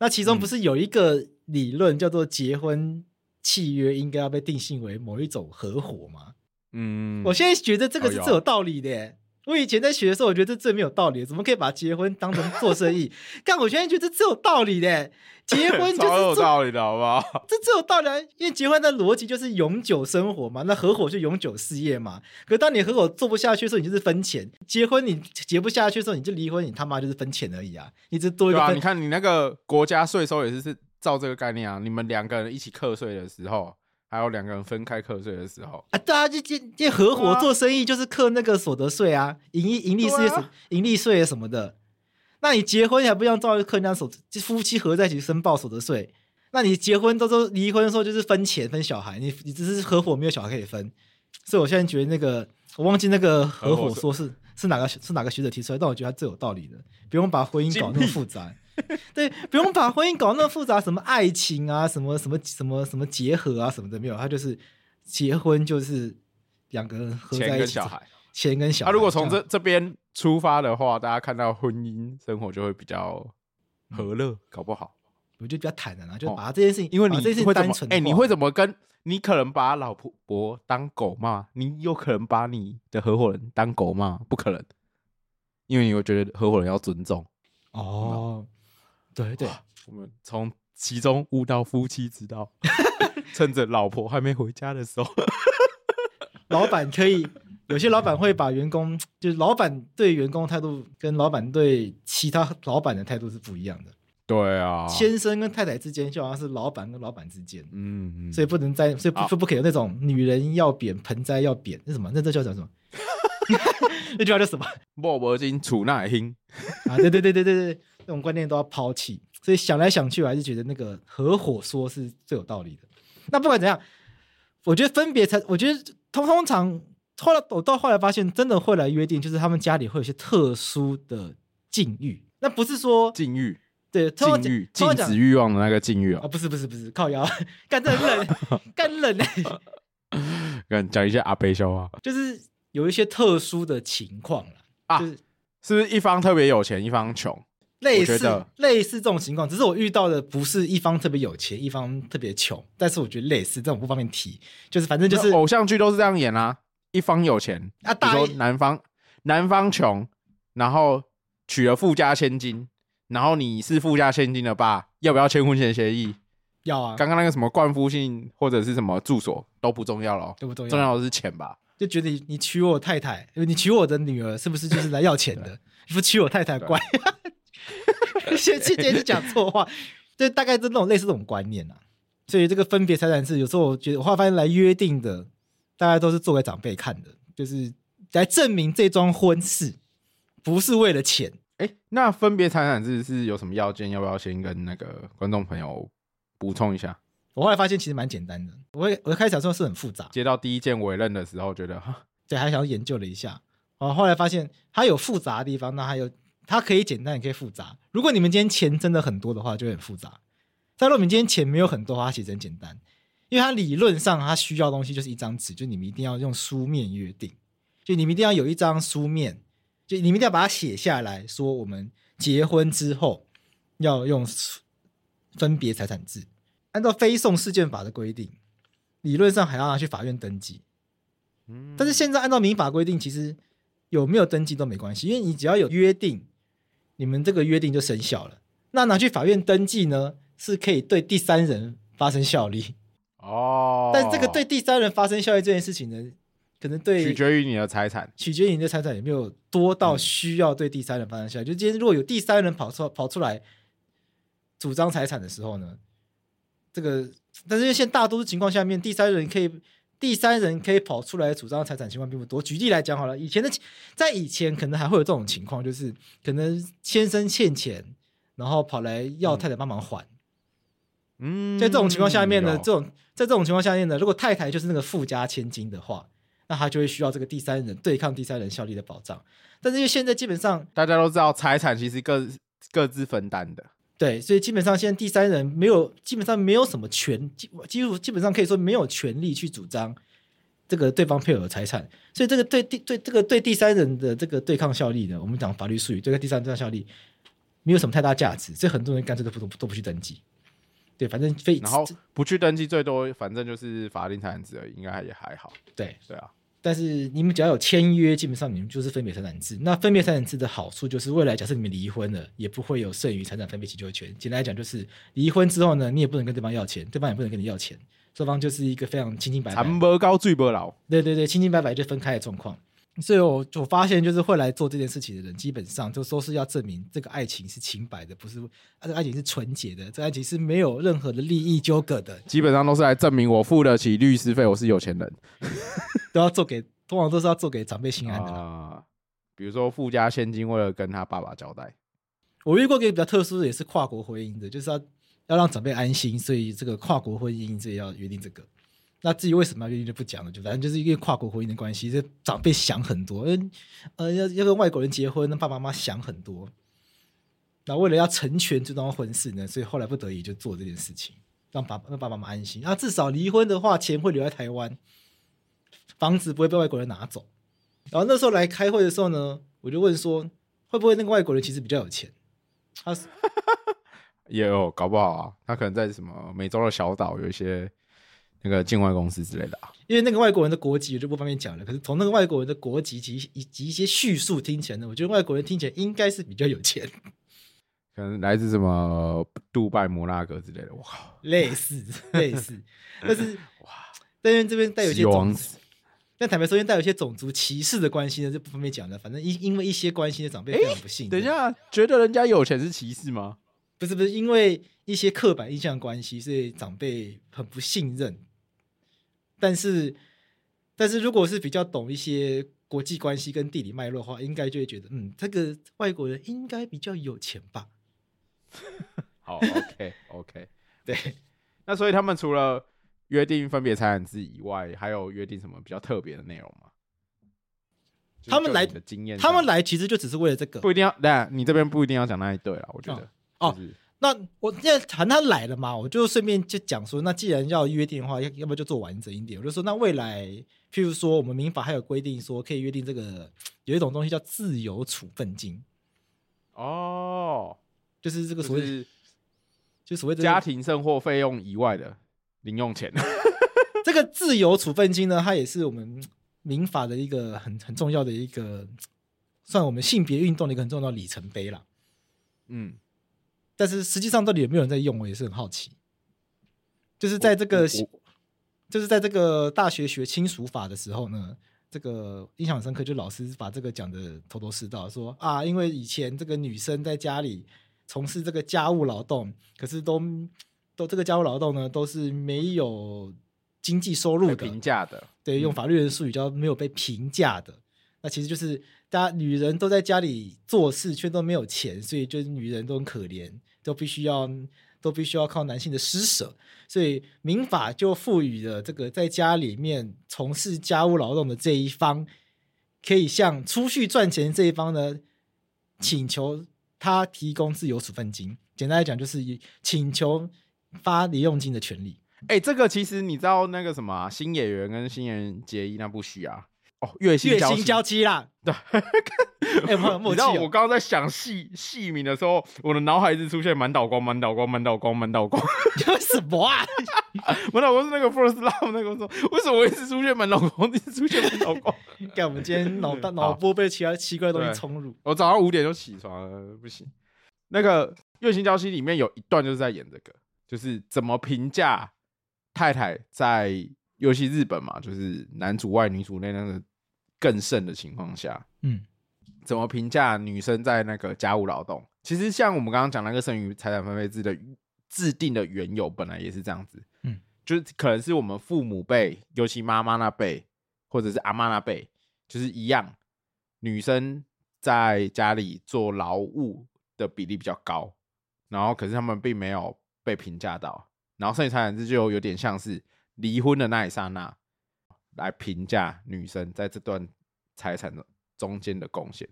那其中不是有一个理论叫做结婚？契约应该要被定性为某一种合伙吗？嗯，我现在觉得这个是最有道理的耶、哦、我以前在学的时候我觉得这最没有道理，怎么可以把结婚当成做生意干，我现在觉得这最有道理的，结婚就是超有道理的好不好，这最有道理，因为结婚的逻辑就是永久生活嘛，那合伙就永久事业嘛，可是当你合伙做不下去的时候你就是分钱，结婚你结不下去的时候你就离婚，你他妈就是分钱而已啊，你只多一个分、啊、你看你那个国家税收也是照这个概念啊，你们两个人一起课税的时候还有两个人分开课税的时候啊，对啊，就就合伙做生意就是课那个所得税啊，盈盈利税、盈利税什么的。那你结婚还不一样，照课人家所就夫妻合在一起申报所得税。那你结婚到时候离婚的时候就是分钱分小孩，你你只是合伙没有小孩可以分。所以我现在觉得那个我忘记那个合伙说是是哪个是哪个学者提出来，但我觉得他最有道理的，不用把婚姻搞那么复杂。对，不用把婚姻搞那么复杂，什么爱情啊，什么什么什么什么结合啊，什么的没有，他就是结婚就是两个人合在一起，钱跟小孩，钱跟小孩。啊、如果从这这边出发的话，大家看到婚姻生活就会比较和乐，嗯、搞不好我就比较坦然啊，就把这件事情，哦、因为你会单纯，哎、欸，你会怎么跟？你可能把老婆当狗骂，你有可能把你的合伙人当狗骂，不可能，因为你会觉得合伙人要尊重哦。嗯，对对，我们从其中悟到夫妻之道，趁着老婆还没回家的时候，老板可以有些老板会把员工，就是老板对员工态度跟老板对其他老板的态度是不一样的。对啊，先生跟太太之间就好像是老板跟老板之间，嗯，嗯所以不能再，所以 不,、啊、不可以有那种女人要扁，盆栽要扁，那什么，那这叫什么？那句话叫什么？莫伯金楚那英啊，对对对对对对。这种观念都要抛弃，所以想来想去我还是觉得那个合伙说是最有道理的。那不管怎样，我觉得分别才，我觉得通通常后来我到后来发现真的会来约定，就是他们家里会有些特殊的禁欲，那不是说禁欲，对，禁欲禁止欲望的那个禁欲、哦、啊，不是不是不是靠腰干这冷干冷干讲一下阿伯笑话，就是有一些特殊的情况啊、就是，是不是一方特别有钱一方穷，类似类似这种情况，只是我遇到的不是一方特别有钱一方特别穷，但是我觉得类似这种不方便提，就是反正就是偶像剧都是这样演啊，一方有钱啊，比如说男方男方穷，然后娶了富家千金，然后你是富家千金的爸，要不要签婚前协议？要啊，刚刚那个什么冠夫姓或者是什么住所都不重要了，都不重要，重要的是钱吧，就觉得你娶我太太，你娶我的女儿是不是就是来要钱的？你不娶我太太怪先去接着讲错话，就大概是那种类似这种观念、啊、所以这个分别财产制有时候我觉得我后来发现来约定的大概都是做给长辈看的，就是来证明这桩婚事不是为了钱、欸、那分别财产制是有什么要件，要不要先跟那个观众朋友补充一下？我后来发现其实蛮简单的，我会我开始想说是很复杂，接到第一件委任的时候觉得对，还想研究了一下，我后来发现它有复杂的地方，那还有它可以简单也可以复杂，如果你们今天钱真的很多的话就会很复杂，但如果你们今天钱没有很多的话它其实很简单，因为它理论上它需要的东西就是一张纸，就你们一定要用书面约定，就你们一定要有一张书面，就你们一定要把它写下来说我们结婚之后要用分别财产制，按照非讼事件法的规定理论上还要拿去法院登记，但是现在按照民法规定其实有没有登记都没关系，因为你只要有约定你们这个约定就生效了，那拿去法院登记呢是可以对第三人发生效力哦，但这个对第三人发生效力这件事情呢可能对取决于你的财产，取决于你的财产有没有多到需要对第三人发生效力、嗯、就今天如果有第三人跑 出, 跑出来主张财产的时候呢，这个但是因为现在大多数情况下面第三人可以第三人可以跑出来主张财产情况并不多，举例来讲好了，以前的在以前可能还会有这种情况，就是可能先生欠钱然后跑来要太太帮忙还，嗯，在这种情况下面呢，这种在这种情况下面呢，如果太太就是那个富家千金的话，那他就会需要这个第三人对抗第三人效力的保障，但是因为现在基本上大家都知道财产其实 各, 各自分担的，对，所以基本上现在第三人没有，基本上没有什么权，基基本上可以说没有权利去主张这个对方配偶的财产，所以这个对对这个对第三人的这个对抗效力呢，我们讲法律术语，对第三人对抗效力没有什么太大价值，所以很多人干脆都不都不去登记，对，反正非然后不去登记最多，反正就是法定财产制而已，应该也还好，对对啊，但是你们只要有签约，基本上你们就是分别财产制。那分别财产制的好处就是，未来假设你们离婚了，也不会有剩余财产分配请求权。简单来讲，就是离婚之后呢，你也不能跟对方要钱，对方也不能跟你要钱，双方就是一个非常清清白白，田无高水无流。对对对，清清白白就分开的状况。所以我我发现，就是会来做这件事情的人，基本上就都是要证明这个爱情是清白的，不是这个爱情是纯洁的，这个爱情是没有任何的利益纠葛的。基本上都是来证明我付得起律师费，我是有钱人。都要做给，通常都是要做给长辈心安的啦、呃。比如说附加现金，为了跟他爸爸交代。我遇过一个比较特殊的，也是跨国婚姻的，就是要要让长辈安心，所以这个跨国婚姻这要约定这个。那至于为什么要约定就不讲了，就反正就是因为跨国婚姻的关系，这长辈想很多，呃，要要跟外国人结婚，那爸爸妈妈想很多。那为了要成全这桩婚事呢，所以后来不得已就做这件事情，让爸让爸爸妈妈安心。那、啊、至少离婚的话，钱会留在台湾，房子不会被外国人拿走。然后那时候来开会的时候呢，我就问说，会不会那个外国人其实比较有钱？他也有搞不好啊，他可能在什么美洲的小岛有一些。那个境外公司之类的、啊、因为那个外国人的国籍我就不方便讲了，可是从那个外国人的国籍以及一些叙述听起来呢，我觉得外国人听起来应该是比较有钱，可能来自什么杜拜摩纳哥之类的，哇类似类似但是哇，但因为这边带有一些种族，但坦白说因为带有一些种族歧视的关系呢，就不方便讲了，反正因为一些关系的长辈非常不幸、欸、等一下，觉得人家有钱是歧视吗？不是不是，因为一些刻板印象关系，所以长辈很不信任，但是，但是如果是比较懂一些国际关系跟地理脉络的话，应该就会觉得，嗯，这个外国人应该比较有钱吧。好 ，OK，OK，、okay, okay. 对。那所以他们除了约定分别财产制以外，还有约定什么比较特别的内容吗？他们来的经验，他们来其实就只是为了这个，不一定要。那你这边不一定要讲那一对了，我觉得。哦。就是哦那我现在谈他来了嘛，我就顺便就讲说，那既然要约定的话，要不要就做完整一点？我就说，那未来，譬如说我们民法还有规定说，可以约定这个有一种东西叫自由处分金，哦，就是这个所谓、就是、就所谓、這個、家庭生活费用以外的零用钱。这个自由处分金呢，它也是我们民法的一个很很重要的一个，算我们性别运动的一个很重要的里程碑啦。嗯。但是实际上到底有没有人在用，我也是很好奇。就是在这个，就是在这个大学学亲属法的时候呢，这个印象很深刻，就老师把这个讲的头头是道，说啊，因为以前这个女生在家里从事这个家务劳动，可是都都这个家务劳动呢，都是没有经济收入的，评价的，对，用法律的术语叫没有被评价的。那其实就是大家女人都在家里做事却都没有钱，所以就是女人都很可怜，都必须要都必须要靠男性的施舍，所以民法就赋予了这个在家里面从事家务劳动的这一方，可以向出去赚钱这一方呢，请求他提供自由处分金，简单来讲就是请求发零用金的权利。欸，这个其实你知道那个什么、啊、新演员跟新演员结义那部戏啊，哦，月薪交 期, 交期啦，对，哎、欸，我默契、哦。你知道我刚刚在想戏戏名的时候，我的脑海一直出现满岛光、满岛光、满岛光、满岛光，这什么啊？满岛光是那个 First Love 那个说，为什么我一直出现满岛光，一直出现满岛光？看我们今天脑脑波被其他奇怪的东西冲入。我早上五点就起床了，不行。那个月薪交期里面有一段就是在演这个，就是怎么评价太太在。尤其日本嘛，就是男主外女主内那个更甚的情况下，嗯，怎么评价女生在那个家务劳动？其实像我们刚刚讲那个剩余财产分配制的制定的缘由，本来也是这样子，嗯，就是可能是我们父母辈，尤其妈妈那辈或者是阿妈那辈，就是一样，女生在家里做劳务的比例比较高，然后可是他们并没有被评价到，然后剩余财产制就有点像是。离婚的那一刹那来评价女生在这段财产中间的贡献，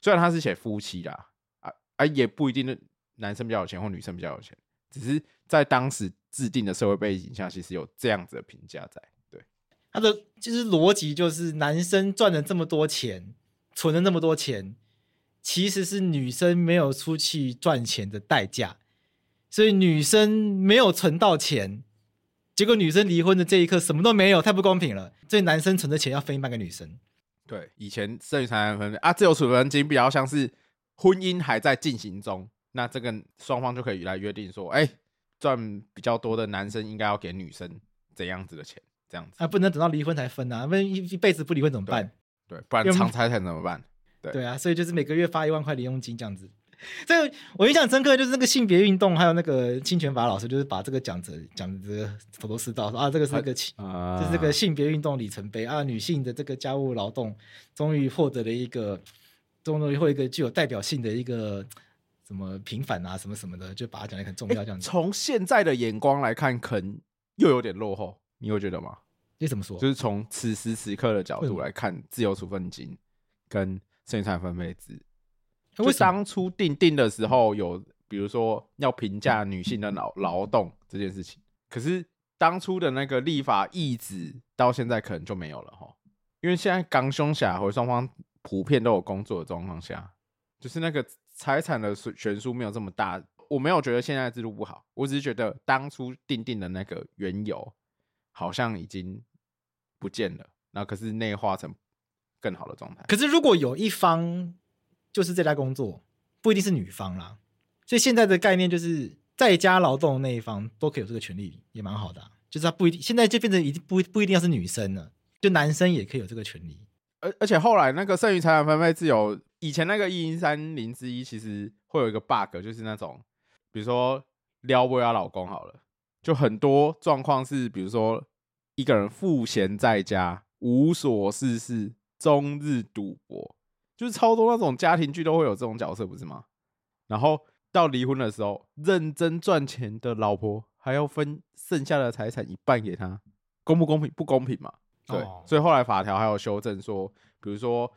虽然他是写夫妻啦、啊啊、也不一定男生比较有钱或女生比较有钱，只是在当时制定的社会背景下其实有这样子的评价在。对，他的就是逻辑就是男生赚了这么多钱存了那么多钱，其实是女生没有出去赚钱的代价，所以女生没有存到钱，结果女生离婚的这一刻什么都没有，太不公平了。所以男生存的钱要分一半给女生。对，以前剩余财产分啊，自由处分金比较像是婚姻还在进行中，那这个双方就可以来约定说，哎、欸，赚比较多的男生应该要给女生怎样子的钱，这样子啊，不能等到离婚才分啊，不然一辈子不离婚怎么办？对，對不然藏财产怎么办？对对啊，所以就是每个月发一万块零用金这样子。所以我印象深刻就是那个性别运动，还有那个侵权法老师，就是把这个讲着讲着头头是道，说啊，这个是个、啊、就是这个性别运动里程碑啊，女性的这个家务劳动终于获得了一个，终于获得一个具有代表性的一个什么平反啊，什么什么的，就把它讲得很重要这样子。从现在的眼光来看，可能又有点落后，你会觉得吗？你怎么说？就是从此时此刻的角度来看，自由处分金跟剩余财产分配制。就当初定定的时候有比如说要评价女性的劳动这件事情，可是当初的那个立法意志到现在可能就没有了齁，因为现在港兄下回双方普遍都有工作的状况下，就是那个财产的悬殊没有这么大。我没有觉得现在的制度不好，我只是觉得当初定定的那个缘由好像已经不见了，那可是内化成更好的状态。可是如果有一方就是在家工作，不一定是女方啦，所以现在的概念就是在家劳动的那一方都可以有这个权利，也蛮好的、啊、就是他不一定，现在就变成一定 不, 不一定要是女生了，就男生也可以有这个权利。而且后来那个剩余财产分配自由，以前那个一零三零之一其实会有一个 bug， 就是那种比如说撩拨她老公好了，就很多状况是比如说一个人赋闲在家，无所事事，终日赌博，就是超多那种家庭剧都会有这种角色，不是吗？然后到离婚的时候，认真赚钱的老婆还要分剩下的财产一半给他，公不公平？不公平嘛。对，哦、所以后来法条还有修正说，比如说，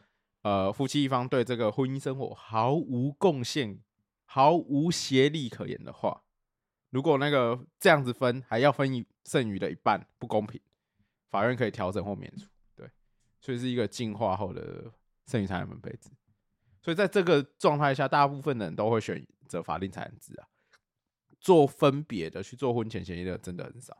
呃，夫妻一方对这个婚姻生活毫无贡献、毫无协力可言的话，如果那个这样子分还要分剩余的一半，不公平，法院可以调整或免除。对，所以是一个进化后的剩余财产分配制，所以在这个状态下，大部分人都会选择法定财产制啊，做分别的去做婚前协议的真的很少。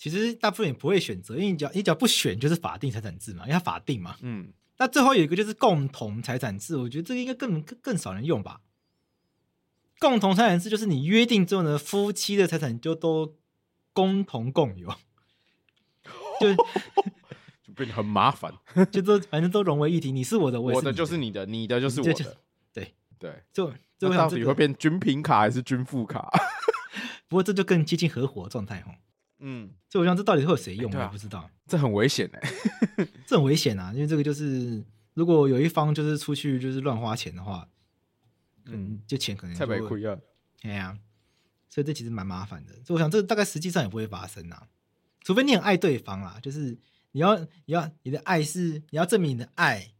其实大部分也不会选择，因为你只要你只要不选就是法定财产制嘛，因为它法定嘛。嗯。那最后有一个就是共同财产制，我觉得这个应该 更, 更少人用吧。共同财产制就是你约定之后呢，夫妻的财产就都共同共有，就。很麻烦，就都反正都融为一体，你是我的，我也是你的，我的就是你的，你的就是我的，就是、对对，就就到底会变均贫卡还是均富卡？不过这就更接近合伙的状态哦。嗯，所以我想这到底会有谁用、欸、啊？我不知道，这很危险哎、欸，这很危险啊！因为这个就是如果有一方就是出去就是乱花钱的话，嗯，就钱可能太被亏了。哎呀、啊，所以这其实蛮麻烦的。所以我想这大概实际上也不会发生啊，除非你很爱对方啦，就是。你 要, 你, 要你的爱是你要证明你的爱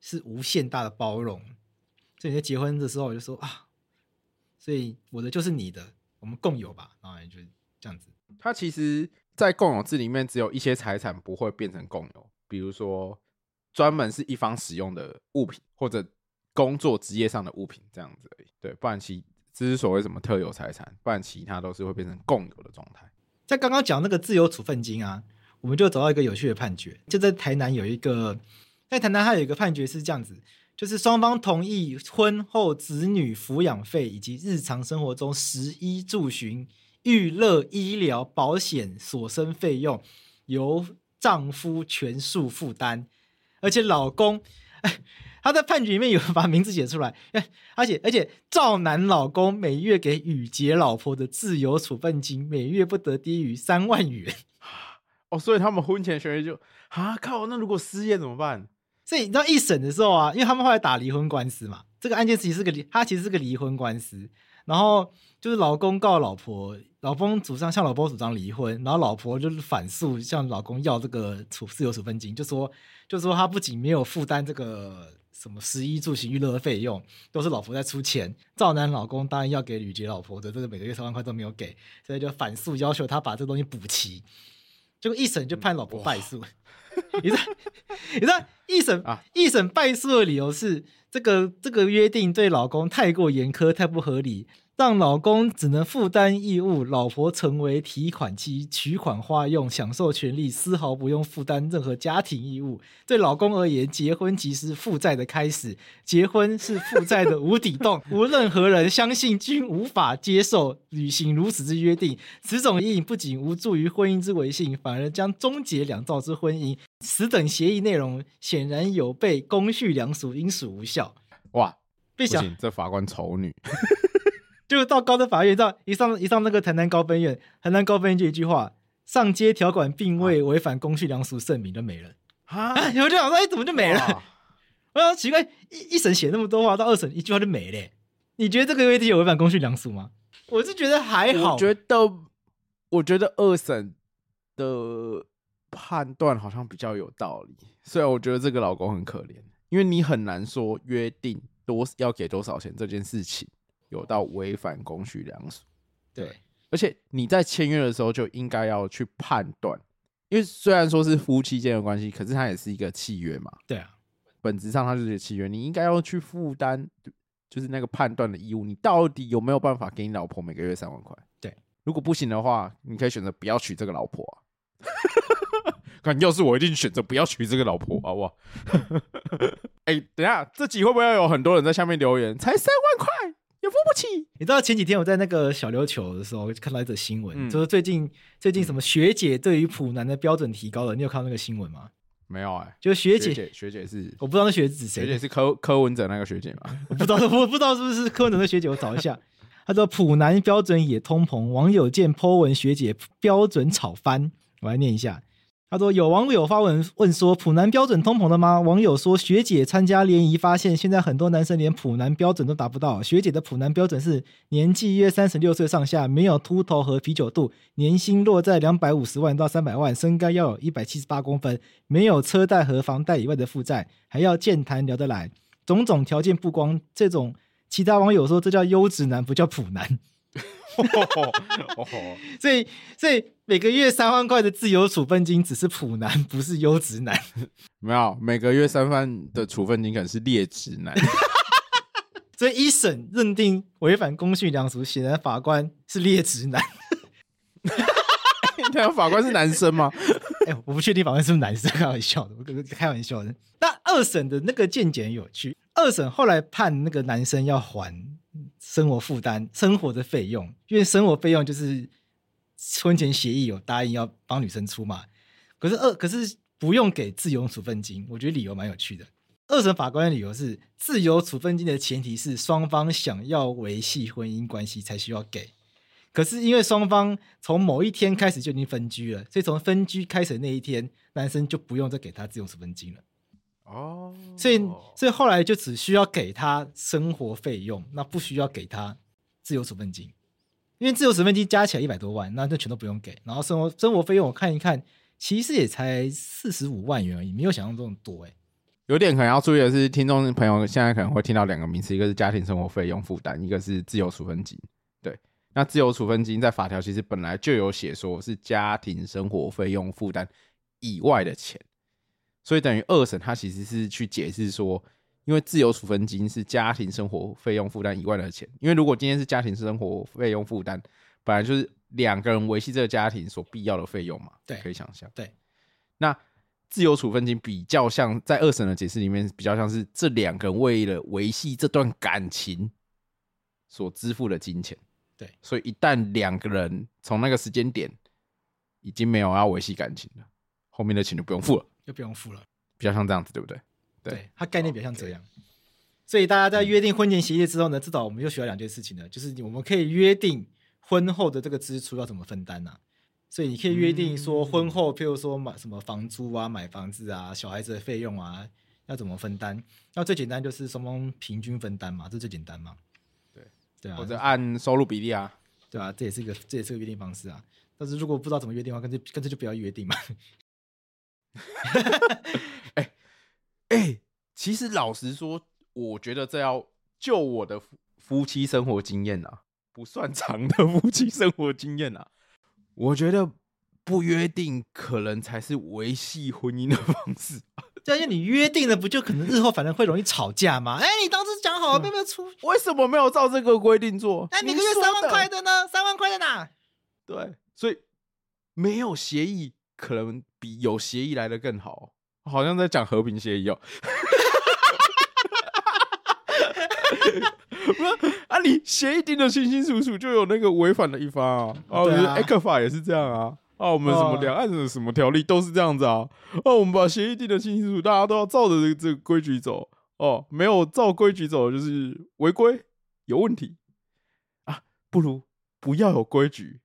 是无限大的包容，所以你在结婚的时候我就说啊，所以我的就是你的，我们共有吧，然后就这样子。它其实在共有制里面只有一些财产不会变成共有，比如说专门是一方使用的物品或者工作职业上的物品这样子而已，对，不然其这是所谓什么特有财产，不然其他都是会变成共有的状态。在刚刚讲那个自由处分金啊，我们就找到一个有趣的判决，就在台南有一个，在台南它有一个判决是这样子，就是双方同意婚后子女抚养费以及日常生活中食衣住行、娱乐、医疗、保险所生费用由丈夫全数负担，而且老公，他在判决里面有把名字写出来，而且而且赵男老公每月给雨洁老婆的自由处分金每月不得低于三万元。哦，所以他们婚前协议就啊靠，那如果失业怎么办？所以你知道一审的时候啊，因为他们后来打离婚官司嘛，这个案件其实是个他其实是个离婚官司，然后就是老公告老婆，老公主张向老婆主张离婚，然后老婆就是反诉向老公要这个自由处分金，就说就说他不仅没有负担这个什么食衣住行娱乐的费用，都是老婆在出钱，赵男老公当然要给吕杰老婆的这个每个月三万块都没有给，所以就反诉要求他把这东西补齐。结果一审就判老婆败诉，你知道，你知道一审一审败诉的理由是这个这个约定对老公太过严苛、太不合理，让老公只能负担义务，老婆成为提款机，取款花用，享受权利，丝毫不用负担任何家庭义务。对老公而言，结婚即是负债的开始，结婚是负债的无底洞，无任何人相信均无法接受履行如此之约定。此种阴影不仅无助于婚姻之维系，反而将终结两造之婚姻。此等协议内容显然有悖公序良俗，应属无效。哇，不行，这法官丑女。就到高等法院，到一上一上那个台南高分院，台南高分院就一句话：上街条款并未违反公序良俗圣明，就没了。啊！我就想说，哎，怎么就没了？我想奇怪，一一审写那么多话，到二审一句话就没了。你觉得这个问题有违反公序良俗吗？我是觉得还好。我觉得，我觉得二审的判断好像比较有道理。虽然我觉得这个老公很可怜，因为你很难说约定多要给多少钱这件事情有到违反公序良俗。 对， 对，而且你在签约的时候就应该要去判断，因为虽然说是夫妻间的关系，可是它也是一个契约嘛。对啊，本质上它就是一个契约，你应该要去负担就是那个判断的义务，你到底有没有办法给你老婆每个月三万块？对，如果不行的话，你可以选择不要娶这个老婆啊。看，要是我一定选择不要娶这个老婆，好不好？哎、欸，等一下，这集会不会有很多人在下面留言？才三万块？也付不起。你知道前几天我在那个小琉球的时候看到一则新闻、嗯、就是最近最近什么学姐对于普男的标准提高了，你有看到那个新闻吗？没有哎、欸，就是学姐学 姐, 学姐是我不知道那学姐是谁，学姐是 柯, 柯文哲那个学姐吗？我不知道，我不知道是不是柯文哲的学姐，我找一下。他说普男标准也通膨，网友见 po 文学姐标准炒翻。我来念一下。他说有网友发文问说普男标准通膨了吗？网友说学姐参加联谊发现现在很多男生连普男标准都达不到，学姐的普男标准是年纪约三十六岁上下，没有秃头和啤酒肚，年薪落在两百五十万到三百万，身高要有一百七十八公分，没有车贷和房贷以外的负债，还要健谈聊得来，种种条件不光这种。其他网友说这叫优质男，不叫普男。所以所以每个月三万块的自由处分金只是普男，不是优质男。没有，每个月三万的处分金可能是劣质男。所以一审认定违反公序良俗，显然法官是劣质男。你看法官是男生吗？哎、欸，我不确定法官是不是男生，开玩笑的，我开玩笑的。那二审的那个见解有趣，二审后来判那个男生要还生活负担、生活的费用，因为生活费用就是婚前协议有答应要帮女生出嘛，可是二可是不用给自由处分金，我觉得理由蛮有趣的。二审法官的理由是，自由处分金的前提是双方想要维系婚姻关系才需要给，可是因为双方从某一天开始就已经分居了，所以从分居开始的那一天，男生就不用再给他自由处分金了。Oh. 所以所以后来就只需要给他生活费用，那不需要给他自由处分金，因为自由处分金加起来一百多万，那就全都不用给。然后生活生活费用我看一看，其实也才四十五万元而已，没有想象中多哎、欸。有点可能要注意的是，听众朋友现在可能会听到两个名词，一个是家庭生活费用负担，一个是自由处分金。对，那自由处分金在法条其实本来就有写说是家庭生活费用负担以外的钱。所以等于二审他其实是去解释说，因为自由处分金是家庭生活费用负担以外的钱，因为如果今天是家庭生活费用负担，本来就是两个人维系这个家庭所必要的费用嘛，对，可以想象。对，那自由处分金比较像在二审的解释里面，比较像是这两个人为了维系这段感情所支付的金钱。对，所以一旦两个人从那个时间点已经没有要维系感情了，后面的钱就不用付了。就不用付了，比较像这样子，对不对？对，它概念比较像这样。Okay. 所以大家在约定婚前协议之后呢，至少我们就学到两件事情了，就是我们可以约定婚后的这个支出要怎么分担啊。所以你可以约定说，婚后譬如说买什么房租啊、买房子啊、小孩子的费用啊，要怎么分担？那最简单就是双方平均分担嘛，这最简单嘛。对，对啊，或者按收入比例啊，对啊，这也是一个这也是一个约定方式啊。但是如果不知道怎么约定的话，干脆干脆就不要约定嘛。欸欸、其实老实说，我觉得这要就我的夫妻生活经验啊，不算长的夫妻生活经验啊，我觉得不约定可能才是维系婚姻的方式。对，因为你约定了不就可能日后反正会容易吵架吗？哎、欸，你当时讲好了，没有出、嗯、为什么没有照这个规定做？哎、欸，每个月三万块的呢？三万块在哪？对，所以没有协议可能比有协议来得更好，好像在讲和平协议哦。不是啊，你协议定的清清楚楚，就有那个违反的一方啊。哦、啊，我觉得 A C 法也是这样啊。啊，我们什么两岸的什么条例都是这样子啊。哦、啊，我们把协议定的清清楚楚，大家都要照着这个规矩走。哦、啊，没有照规矩走就是违规，有问题啊。不如不要有规矩，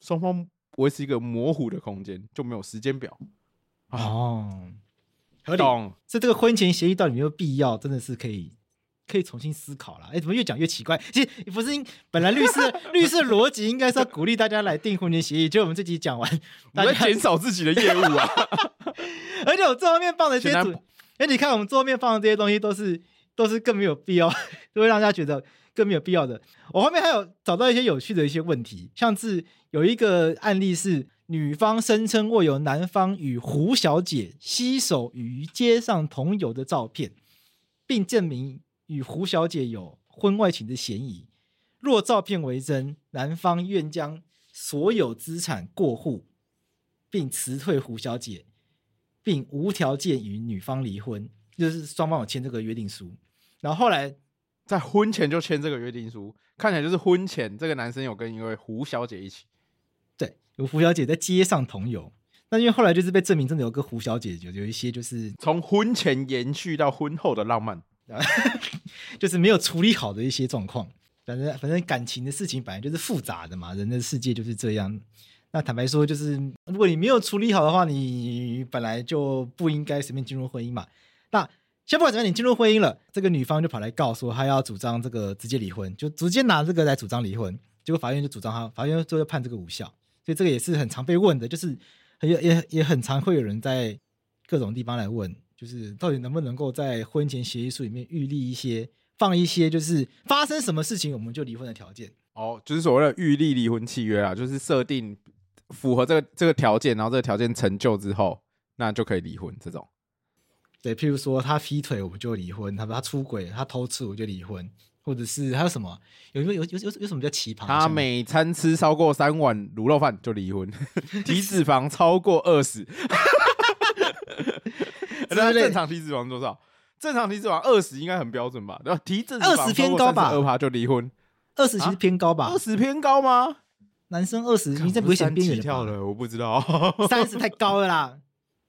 双方维持一个模糊的空间，就没有时间表。啊、哦，合理。所以这个婚前协议到底有没有必要，真的是可以。可以重新思考啦。哎、欸，怎么越讲越奇怪？其实不是，本来律师律师逻辑应该是要鼓励大家来订婚前协议，结果我们这集讲完，我们在减少自己的业务啊。而且我最后面放的这些主，哎，你看我们最后面放的这些东西都是都是更没有必要，都会让大家觉得更没有必要的。我后面还有找到一些有趣的一些问题，像是有一个案例是女方声称握有男方与胡小姐携手于街上同游的照片，并证明与胡小姐有婚外情的嫌疑，若照片为真，男方愿将所有资产过户，并辞退胡小姐，并无条件与女方离婚。就是双方有签这个约定书，然后后来在婚前就签这个约定书，看起来就是婚前这个男生有跟一位胡小姐一起，对，有胡小姐在街上同游。那因为后来就是被证明真的有个胡小姐，有一些就是从婚前延续到婚后的浪漫。就是没有处理好的一些状况，反正反正感情的事情本来就是复杂的嘛，人的世界就是这样。那坦白说，就是如果你没有处理好的话，你本来就不应该随便进入婚姻嘛。那先不管怎么样，你进入婚姻了，这个女方就跑来告说她要主张这个直接离婚，就直接拿这个来主张离婚，结果法院就主张她，法院最后就判这个无效。所以这个也是很常被问的，就是也也很常会有人在各种地方来问。就是到底能不能够在婚前协议书里面预立一些放一些就是发生什么事情我们就离婚的条件哦，就是所谓的预立离婚契约啊，就是设定符合这个这个条件，然后这个条件成就之后那就可以离婚这种。对，譬如说他劈腿我们就离婚，他出轨他偷吃我就离婚，或者是还有什么有有有有有什么叫奇葩？他每餐吃超过三碗卤肉饭就离婚，体脂肪超过二十。那正常体脂肪多少？正常体脂肪二十应该很标准吧？对吧？体脂肪二十偏高吧？二趴就离婚，二十其实偏高吧？二十、啊、偏高吗？男生二十，你这不会显边缘跳了？我不知道，三十太高了啦。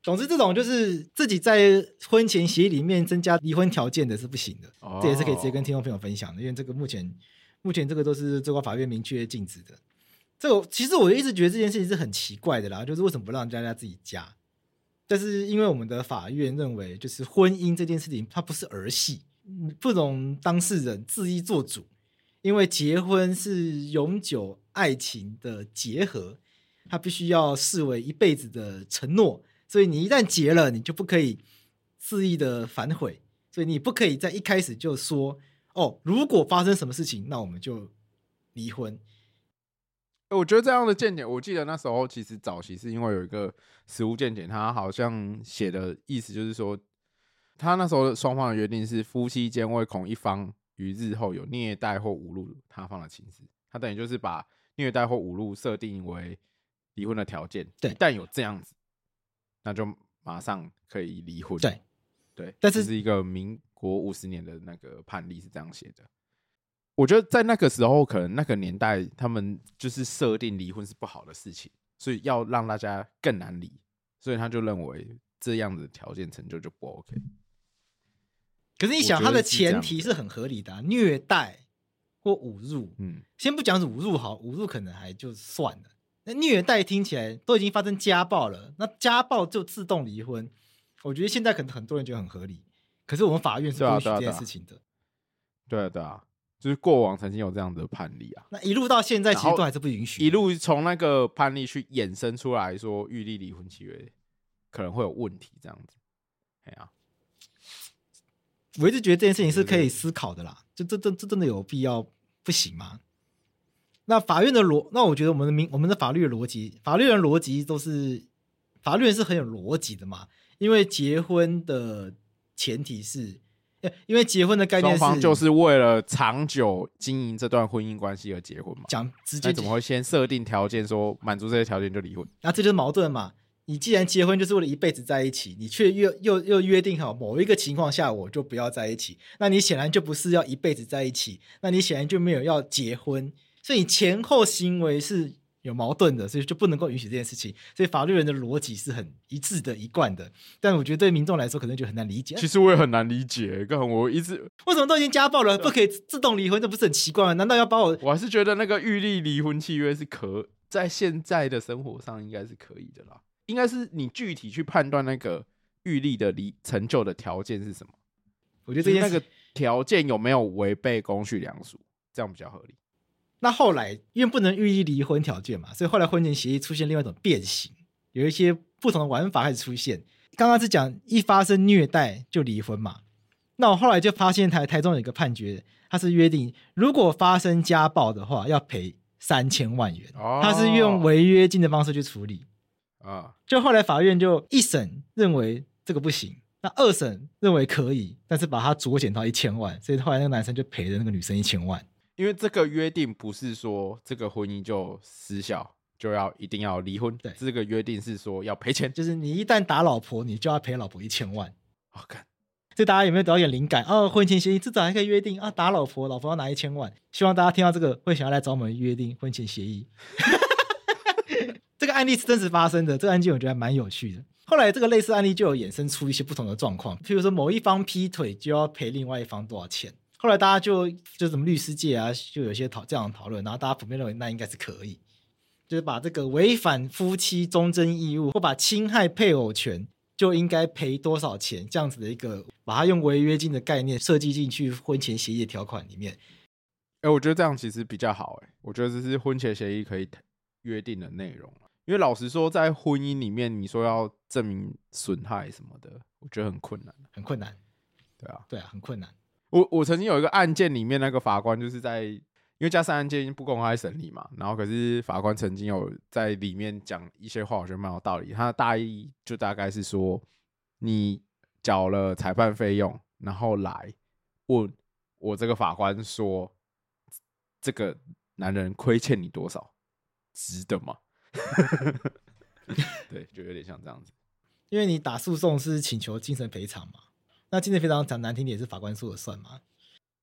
总之，这种就是自己在婚前协议里面增加离婚条件的是不行的，哦、这也是可以直接跟听众朋友分享的，因为这个目前目前这个都是最高法院明确禁止的。这个其实我一直觉得这件事情是很奇怪的啦，就是为什么不让大家自己加？但是因为我们的法院认为就是婚姻这件事情它不是儿戏，不容当事人自己做主，因为结婚是永久爱情的结合，它必须要视为一辈子的承诺，所以你一旦结了你就不可以肆意的反悔，所以你不可以在一开始就说哦，如果发生什么事情那我们就离婚。我觉得这样的见解，我记得那时候其实早期是因为有一个实务见解，他好像写的意思就是说，他那时候双方的约定是夫妻间为恐一方于日后有虐待或侮辱他方的情事，他等于就是把虐待或侮辱设定为离婚的条件，一旦有这样子，那就马上可以离婚。对，对，但是这是一个民国五十年的那个判例是这样写的。我觉得在那个时候可能那个年代他们就是设定离婚是不好的事情，所以要让大家更难离，所以他就认为这样的条件成就就不 OK。 可是你想他的前提是很合理的、啊、虐待或侮辱、嗯、先不讲侮辱好，侮辱可能还就算了，那虐待听起来都已经发生家暴了，那家暴就自动离婚，我觉得现在可能很多人觉得很合理，可是我们法院是不允许这件事情的。对啊对啊，对啊对啊，就是过往曾经有这样的判例啊，那一路到现在其实都还是不允许，一路从那个判例去衍生出来说预立离婚契约可能会有问题这样子。哎呀、啊，我一直觉得这件事情是可以思考的啦，就这这这真的有必要不行吗？那法院的逻，那我觉得我们的民我们的法律的逻辑，法律人逻辑都是法律人是很有逻辑的嘛，因为结婚的前提是，因为结婚的概念是双方就是为了长久经营这段婚姻关系而结婚嘛，讲直接怎么会先设定条件说满足这些条件就离婚？那、啊、这就是矛盾嘛。你既然结婚就是为了一辈子在一起，你却 又, 又, 又约定好某一个情况下我就不要在一起，那你显然就不是要一辈子在一起，那你显然就没有要结婚，所以前后行为是有矛盾的，所以就不能够允许这件事情。所以法律人的逻辑是很一致的、一贯的，但我觉得对民众来说可能就很难理解。其实我也很难理解，刚我一直为什么都已经家暴了，不可以自动离婚，这不是很奇怪吗？难道要把我？我还是觉得那个预立离婚契约是可在现在的生活上应该是可以的啦，应该是你具体去判断那个预立的离成就的条件是什么。我觉得这件、就是、那个条件有没有违背公序良俗，这样比较合理。那后来因为不能预立离婚条件嘛，所以后来婚前协议出现另外一种变形，有一些不同的玩法开始出现。刚刚是讲一发生虐待就离婚嘛，那我后来就发现台台中有一个判决，它是约定如果发生家暴的话要赔三千万元，它是用违约金的方式去处理。就后来法院就一审认为这个不行，那二审认为可以，但是把它酌减到一千万，所以后来那个男生就赔了那个女生一千万。因为这个约定不是说这个婚姻就失效就要一定要离婚，对，这个约定是说要赔钱，就是你一旦打老婆你就要赔老婆一千万。好看，所以大家有没有得到一点灵感啊？婚前协议至少还可以约定啊，打老婆老婆要拿一千万。希望大家听到这个会想要来找我们约定婚前协议。这个案例是真实发生的，这个案件我觉得还蛮有趣的。后来这个类似案例就有衍生出一些不同的状况，譬如说某一方劈腿就要赔另外一方多少钱。后来大家就就什么律师界啊，就有些讨这样的讨论，然后大家普遍认为那应该是可以，就是把这个违反夫妻忠贞义务或把侵害配偶权就应该赔多少钱这样子的一个，把它用违约金的概念设计进去婚前协议的条款里面。欸，我觉得这样其实比较好。欸，我觉得这是婚前协议可以约定的内容，因为老实说在婚姻里面你说要证明损害什么的，我觉得很困难很困难。对啊对啊，很困难。我, 我曾经有一个案件里面，那个法官就是在因为加上案件不公开审理嘛，然后可是法官曾经有在里面讲一些话，我觉得蛮有道理。他的大意就大概是说，你缴了裁判费用，然后来问我这个法官说这个男人亏欠你多少，值得吗？对，就有点像这样子。因为你打诉讼是请求精神赔偿嘛，那精神赔偿讲难听点也是法官说了算嘛。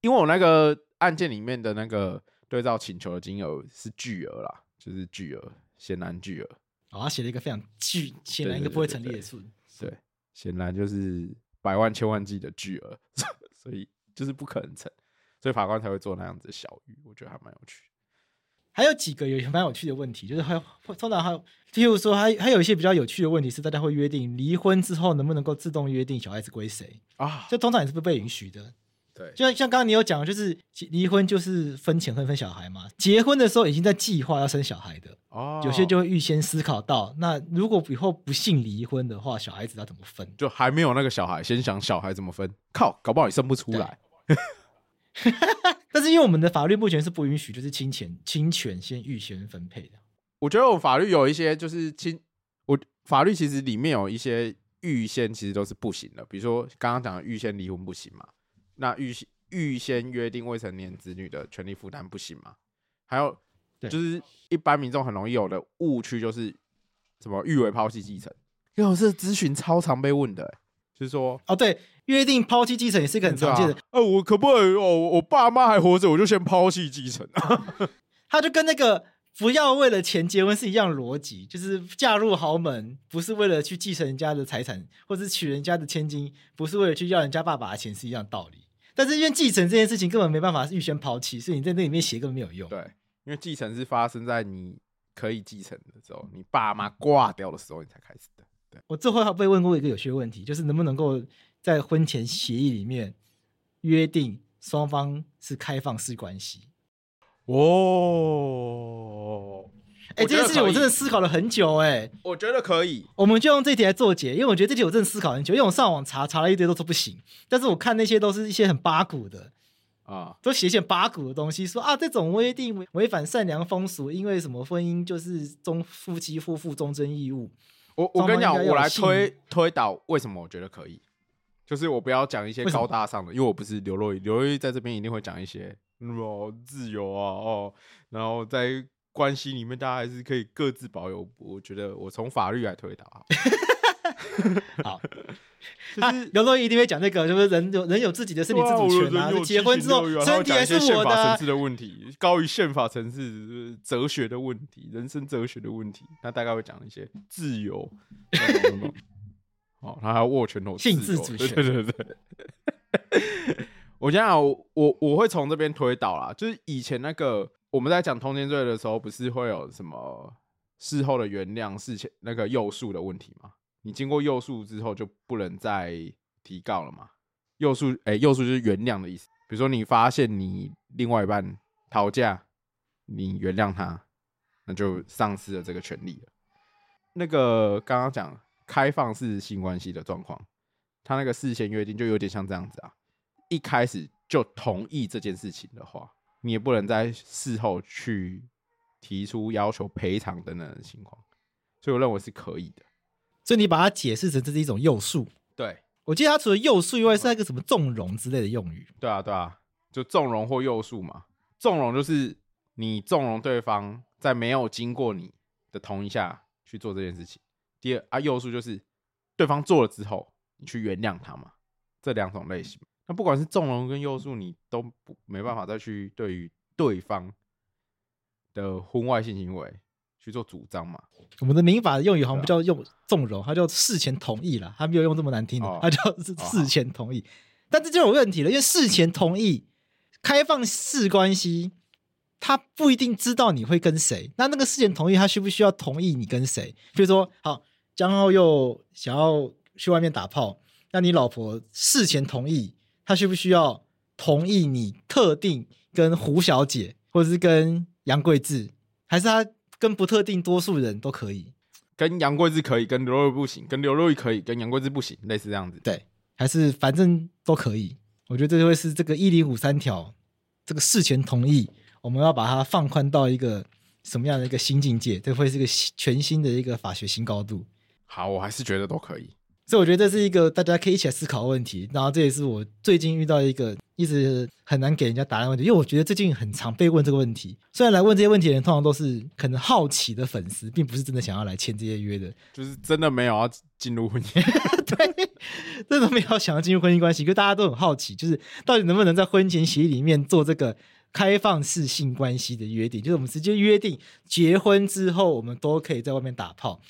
因为我那个案件里面的那个对照请求的金额是巨额啦，就是巨额，显然巨额。哦，他写了一个非常巨，显然一个不会成立的数。对，显然就是百万千万计的巨额，所以就是不可能成，所以法官才会做那样子的小鱼，我觉得还蛮有趣。还有几个有蛮有趣的问题，就是还通常还有，譬如说还还有一些比较有趣的问题是，大家会约定离婚之后能不能够自动约定小孩子归谁啊？这通常也是不被允许的。对，就像刚刚你有讲，就是离婚就是分钱和分小孩嘛，结婚的时候已经在计划要生小孩的，哦，有些就会预先思考到，那如果以后不幸离婚的话，小孩子要怎么分？就还没有那个小孩，先想小孩怎么分，靠，搞不好你生不出来。但是因为我们的法律目前是不允许就是侵权侵权先预先分配的。我觉得我法律有一些就是侵我法律其实里面有一些预先其实都是不行的，比如说刚刚讲的预先离婚不行嘛，那预预先约定未成年子女的权利负担不行嘛，还有就是一般民众很容易有的误区就是什么预为抛弃继承，因为我这咨询超常被问的。欸，就是说哦，对，约定抛弃继承也是一个很常见的。呃、啊啊，我可不可以，哦，我爸妈还活着我就先抛弃继承啊？他就跟那个不要为了钱结婚是一样的逻辑，就是嫁入豪门不是为了去继承人家的财产，或是娶人家的千金不是为了去要人家爸爸的钱是一样的道理。但是因为继承这件事情根本没办法预先抛弃，所以你在那里面写根本没有用。对，因为继承是发生在你可以继承的时候，你爸妈挂掉的时候你才开始的。我这回被问过一个有趣的问题，就是能不能够在婚前协议里面约定双方是开放式关系。哦，欸，这件事情我真的思考了很久。欸，我觉得可以，我们就用这题来做结，因为我觉得这题我真的思考很久，因为我上网查查了一堆都说不行，但是我看那些都是一些很八股的啊，都写一些八股的东西，说啊这种约定违反善良风俗，因为什么婚姻就是中夫妻夫妇忠贞义务。我我跟你讲，我来推推导为什么我觉得可以，就是我不要讲一些高大上的，因为我不是刘若英，刘若英在这边一定会讲一些哦自由啊哦，然后在关系里面大家还是可以各自保有。我觉得我从法律来推导。好，就是刘若英一定会讲那个，就是人有人有自己的身体自主权啊，结婚之后身体也是我的、啊。层次的问题高于宪法层次，哲学的问题，人生哲学的问题，他大概会讲一些自由。哦，他还要握拳头自由，性自主权。对对对。我想想，我我我会从这边推导啦，就是以前那个我们在讲通奸罪的时候，不是会有什么事后的原谅、事前那个诱诉的问题吗？你经过诱诉之后就不能再提告了嘛？诱诉，哎，诱诉就是原谅的意思。比如说你发现你另外一半讨价，你原谅他，那就丧失了这个权利了。那个刚刚讲开放式性关系的状况，他那个事前约定就有点像这样子啊。一开始就同意这件事情的话，你也不能在事后去提出要求赔偿等等的情况，所以我认为是可以的。所以你把它解释成这是一种诱诉。对，我记得它除了诱诉以外是那个什么纵容之类的用语。对啊对啊，就纵容或诱诉嘛。纵容就是你纵容对方在没有经过你的同意下去做这件事情。第二啊，诱诉就是对方做了之后你去原谅他嘛，这两种类型。那不管是纵容跟诱诉，你都不没办法再去对于对方的婚外性行为去做主张嘛。我们的民法用语好像不叫用纵容，它叫事前同意啦，它没有用这么难听的，它叫事前同意。哦、但这就有问题了，因为事前同意、开放式关系，他不一定知道你会跟谁。那那个事前同意，他需不需要同意你跟谁？比如说，好，江浩又想要去外面打炮，那你老婆事前同意。他需不需要同意你特定跟胡小姐或者是跟杨贵志，还是他跟不特定多数人都可以？跟杨贵志可以，跟刘若英不行，跟刘若英可以，跟杨贵志不行，类似这样子。对，还是反正都可以。我觉得这就会是这个一零五三条这个事前同意，我们要把它放宽到一个什么样的一个新境界，这会是一个全新的一个法学新高度。好，我还是觉得都可以。所以我觉得这是一个大家可以一起来思考的问题，然后这也是我最近遇到一个一直很难给人家答案的问题，因为我觉得最近很常被问这个问题。虽然来问这些问题的人通常都是可能好奇的粉丝，并不是真的想要来签这些约的，就是真的没有要进入婚姻对，真的没有想要进入婚姻关系，可是大家都很好奇，就是到底能不能在婚前协议里面做这个开放式性关系的约定，就是我们直接约定结婚之后我们都可以在外面打炮。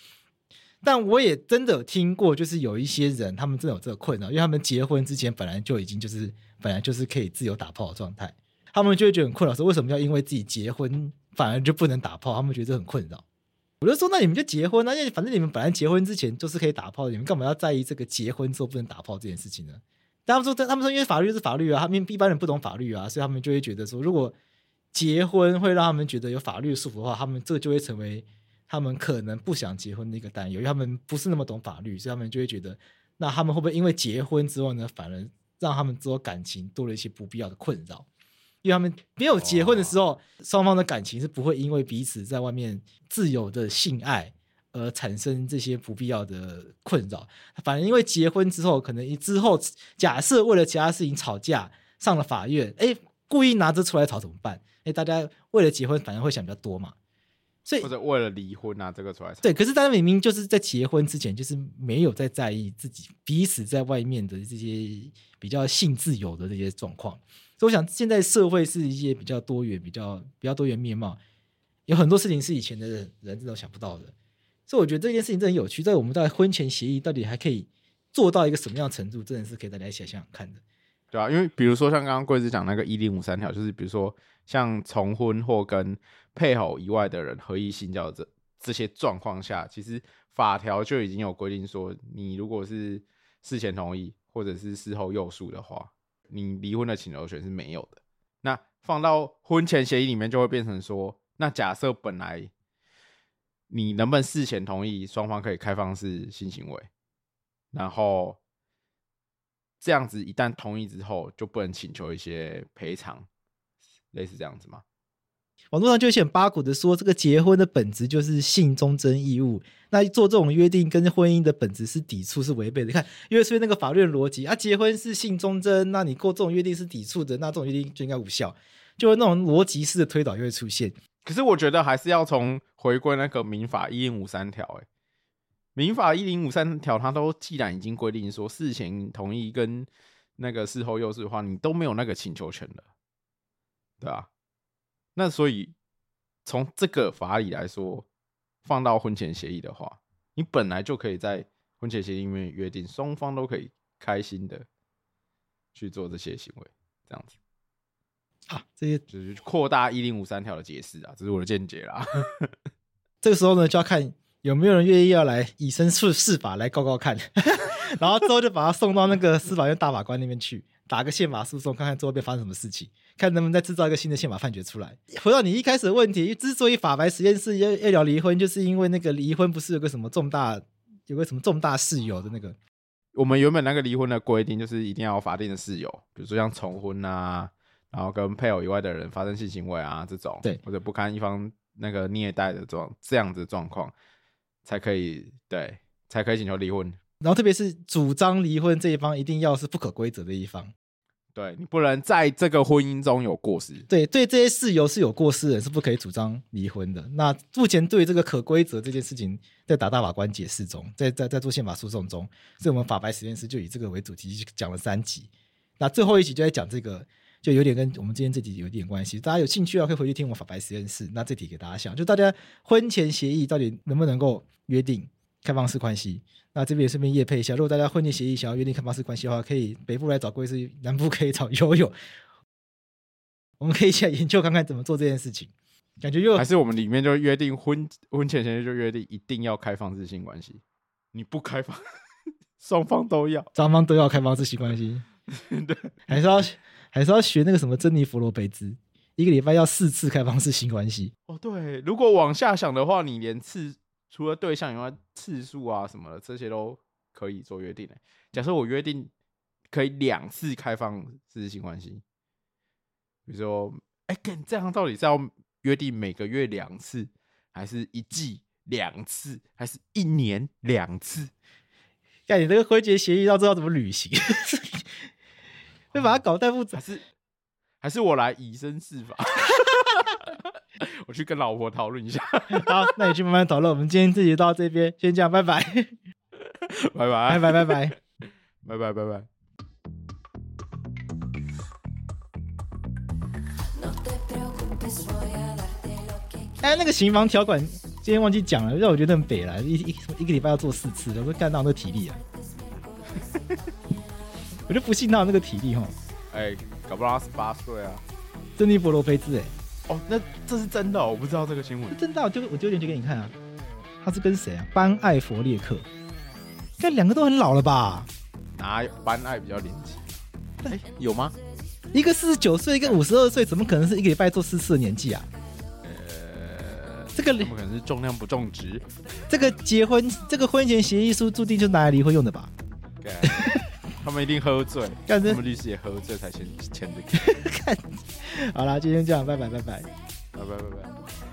但我也真的听过，就是有一些人他们真的有这个困扰，因为他们结婚之前本来就已经就是本来就是可以自由打炮的状态，他们就会觉得很困扰，说为什么要因为自己结婚反而就不能打炮，他们觉得这很困扰。我就说那你们就结婚啊，因为反正你们本来结婚之前就是可以打炮，你们干嘛要在意这个结婚之后不能打炮这件事情呢？但他们说他们说因为法律是法律啊，他们一般人不懂法律啊，所以他们就会觉得说如果结婚会让他们觉得有法律束缚的话，他们这就会成为他们可能不想结婚的一个担忧，因为他们不是那么懂法律，所以他们就会觉得那他们会不会因为结婚之后呢，反而让他们之后感情多了一些不必要的困扰，因为他们没有结婚的时候双方的感情是不会因为彼此在外面自由的性爱而产生这些不必要的困扰，反而因为结婚之后可能之后假设为了其他事情吵架上了法院，哎，故意拿着出来吵怎么办？哎，大家为了结婚反而会想比较多嘛，所以或者为了离婚啊，这个出来对，可是大家明明就是在结婚之前就是没有在在意自己彼此在外面的这些比较性自由的这些状况，所以我想现在社会是一些比较多元比较比较多元面貌，有很多事情是以前的人人真的想不到的，所以我觉得这件事情真的很有趣，在我们在婚前协议到底还可以做到一个什么样的程度，真的是可以大家一起来想想看的。对啊，因为比如说像刚刚贵子讲那个一零五三条，就是比如说像重婚或跟配偶以外的人合意性交这这些状况下，其实法条就已经有规定说，你如果是事前同意或者是事后诱诉的话，你离婚的请求权是没有的。那放到婚前协议里面就会变成说，那假设本来你能不能事前同意双方可以开放式性行为，然后这样子一旦同意之后就不能请求一些赔偿，类似这样子吗？网络上就一些很八股的说，这个结婚的本质就是性忠贞义务，那做这种约定跟婚姻的本质是抵触，是违背的。你看因为是那个法律的逻辑啊，结婚是性忠贞，那你过这种约定是抵触的，那这种约定就应该无效，就那种逻辑式的推导就会出现。可是我觉得还是要从回归那个民法一零五三条、欸、民法一零五三条它都既然已经规定说事前同意跟那个事后又是的话，你都没有那个请求权了，对啊，那所以从这个法理来说，放到婚前协议的话，你本来就可以在婚前协议里面约定双方都可以开心的去做这些行为，这样子啊，这些就是扩大一零五三条的解释啊，这是我的见解啦。这个时候呢，就要看有没有人愿意要来以身试法来告告看，然后之后就把他送到那个司法院大法官那边去，打个宪法诉讼，看看之后被发生什么事情，看能不能再制造一个新的宪法判决出来。回到你一开始的问题，之所以法白实验室要要聊离婚，就是因为那个离婚不是有个什么重大有个什么重大事由的那个，我们原本那个离婚的规定就是一定要有法定的事由，比如说像重婚啊，然后跟配偶以外的人发生性行为啊这种，对，或者不堪一方那个虐待的这种这样子的状况，才可以对，才可以请求离婚。然后特别是主张离婚这一方一定要是不可归责的一方，对，你不能在这个婚姻中有过失，对，对这些事由是有过失的人是不可以主张离婚的。那目前对这个可归责这件事情在打大法官解释中， 在, 在, 在做宪法诉讼中，所以我们法白实验室就以这个为主题讲了三集，那最后一集就在讲这个，就有点跟我们今天这集有点关系，大家有兴趣啊可以回去听我们法白实验室，那这题给大家想，就大家婚前协议到底能不能够约定开放式关系，那这边也顺便业配一下，如果大家婚前协议想要约定开放式关系的话，可以北部来找贵司，南部可以找悠悠，我们可以一起来研究看看怎么做这件事情。感觉又还是我们里面就约定 婚, 婚前协议就约定一定要开放式性关系，你不开放双方都要双方都要开放式性关系对，还是要还是要学那个什么珍妮佛罗培兹，一个礼拜要四次开放式性关系。哦，对，如果往下想的话，你连次除了对象以外，次数啊什么的这些都可以做约定的。假设我约定可以两次开放式性关系，比如说，哎，这样到底是要约定每个月两次，还是一季两次，还是一年两次？看你这个婚前协议到最后怎么履行？会把它搞太复杂，还是还是我来以身试法我去跟老婆讨论一下好，那你去慢慢讨论，我们今天自己到这边先讲，拜拜拜拜拜拜拜拜拜拜拜拜。哎，那个刑房条款今天忘记讲了，让我觉得很北啦， 一, 一, 一个礼拜要做四次，我说干到那体力啊我就不信他有那个体力齁，哎、欸，搞不好他十八岁啊，珍妮佛罗培兹哎，哦，那这是真的、哦，我不知道这个新闻。真的、啊，我就我丢链接给你看啊，他是跟谁啊？班艾佛列克，这两个都很老了吧？哪有，班艾比较年轻？哎、欸，有吗？一个四十九岁，一个五十二岁，怎么可能是一个礼拜做四次的年纪啊？呃，这个怎么可能是重量不重质？这个结婚，这个婚前协议书注定就拿来离婚用的吧？对、okay. 。他们一定喝醉，他们律师也喝醉才签这个。好啦，今天就这样，拜拜拜拜，拜拜拜拜。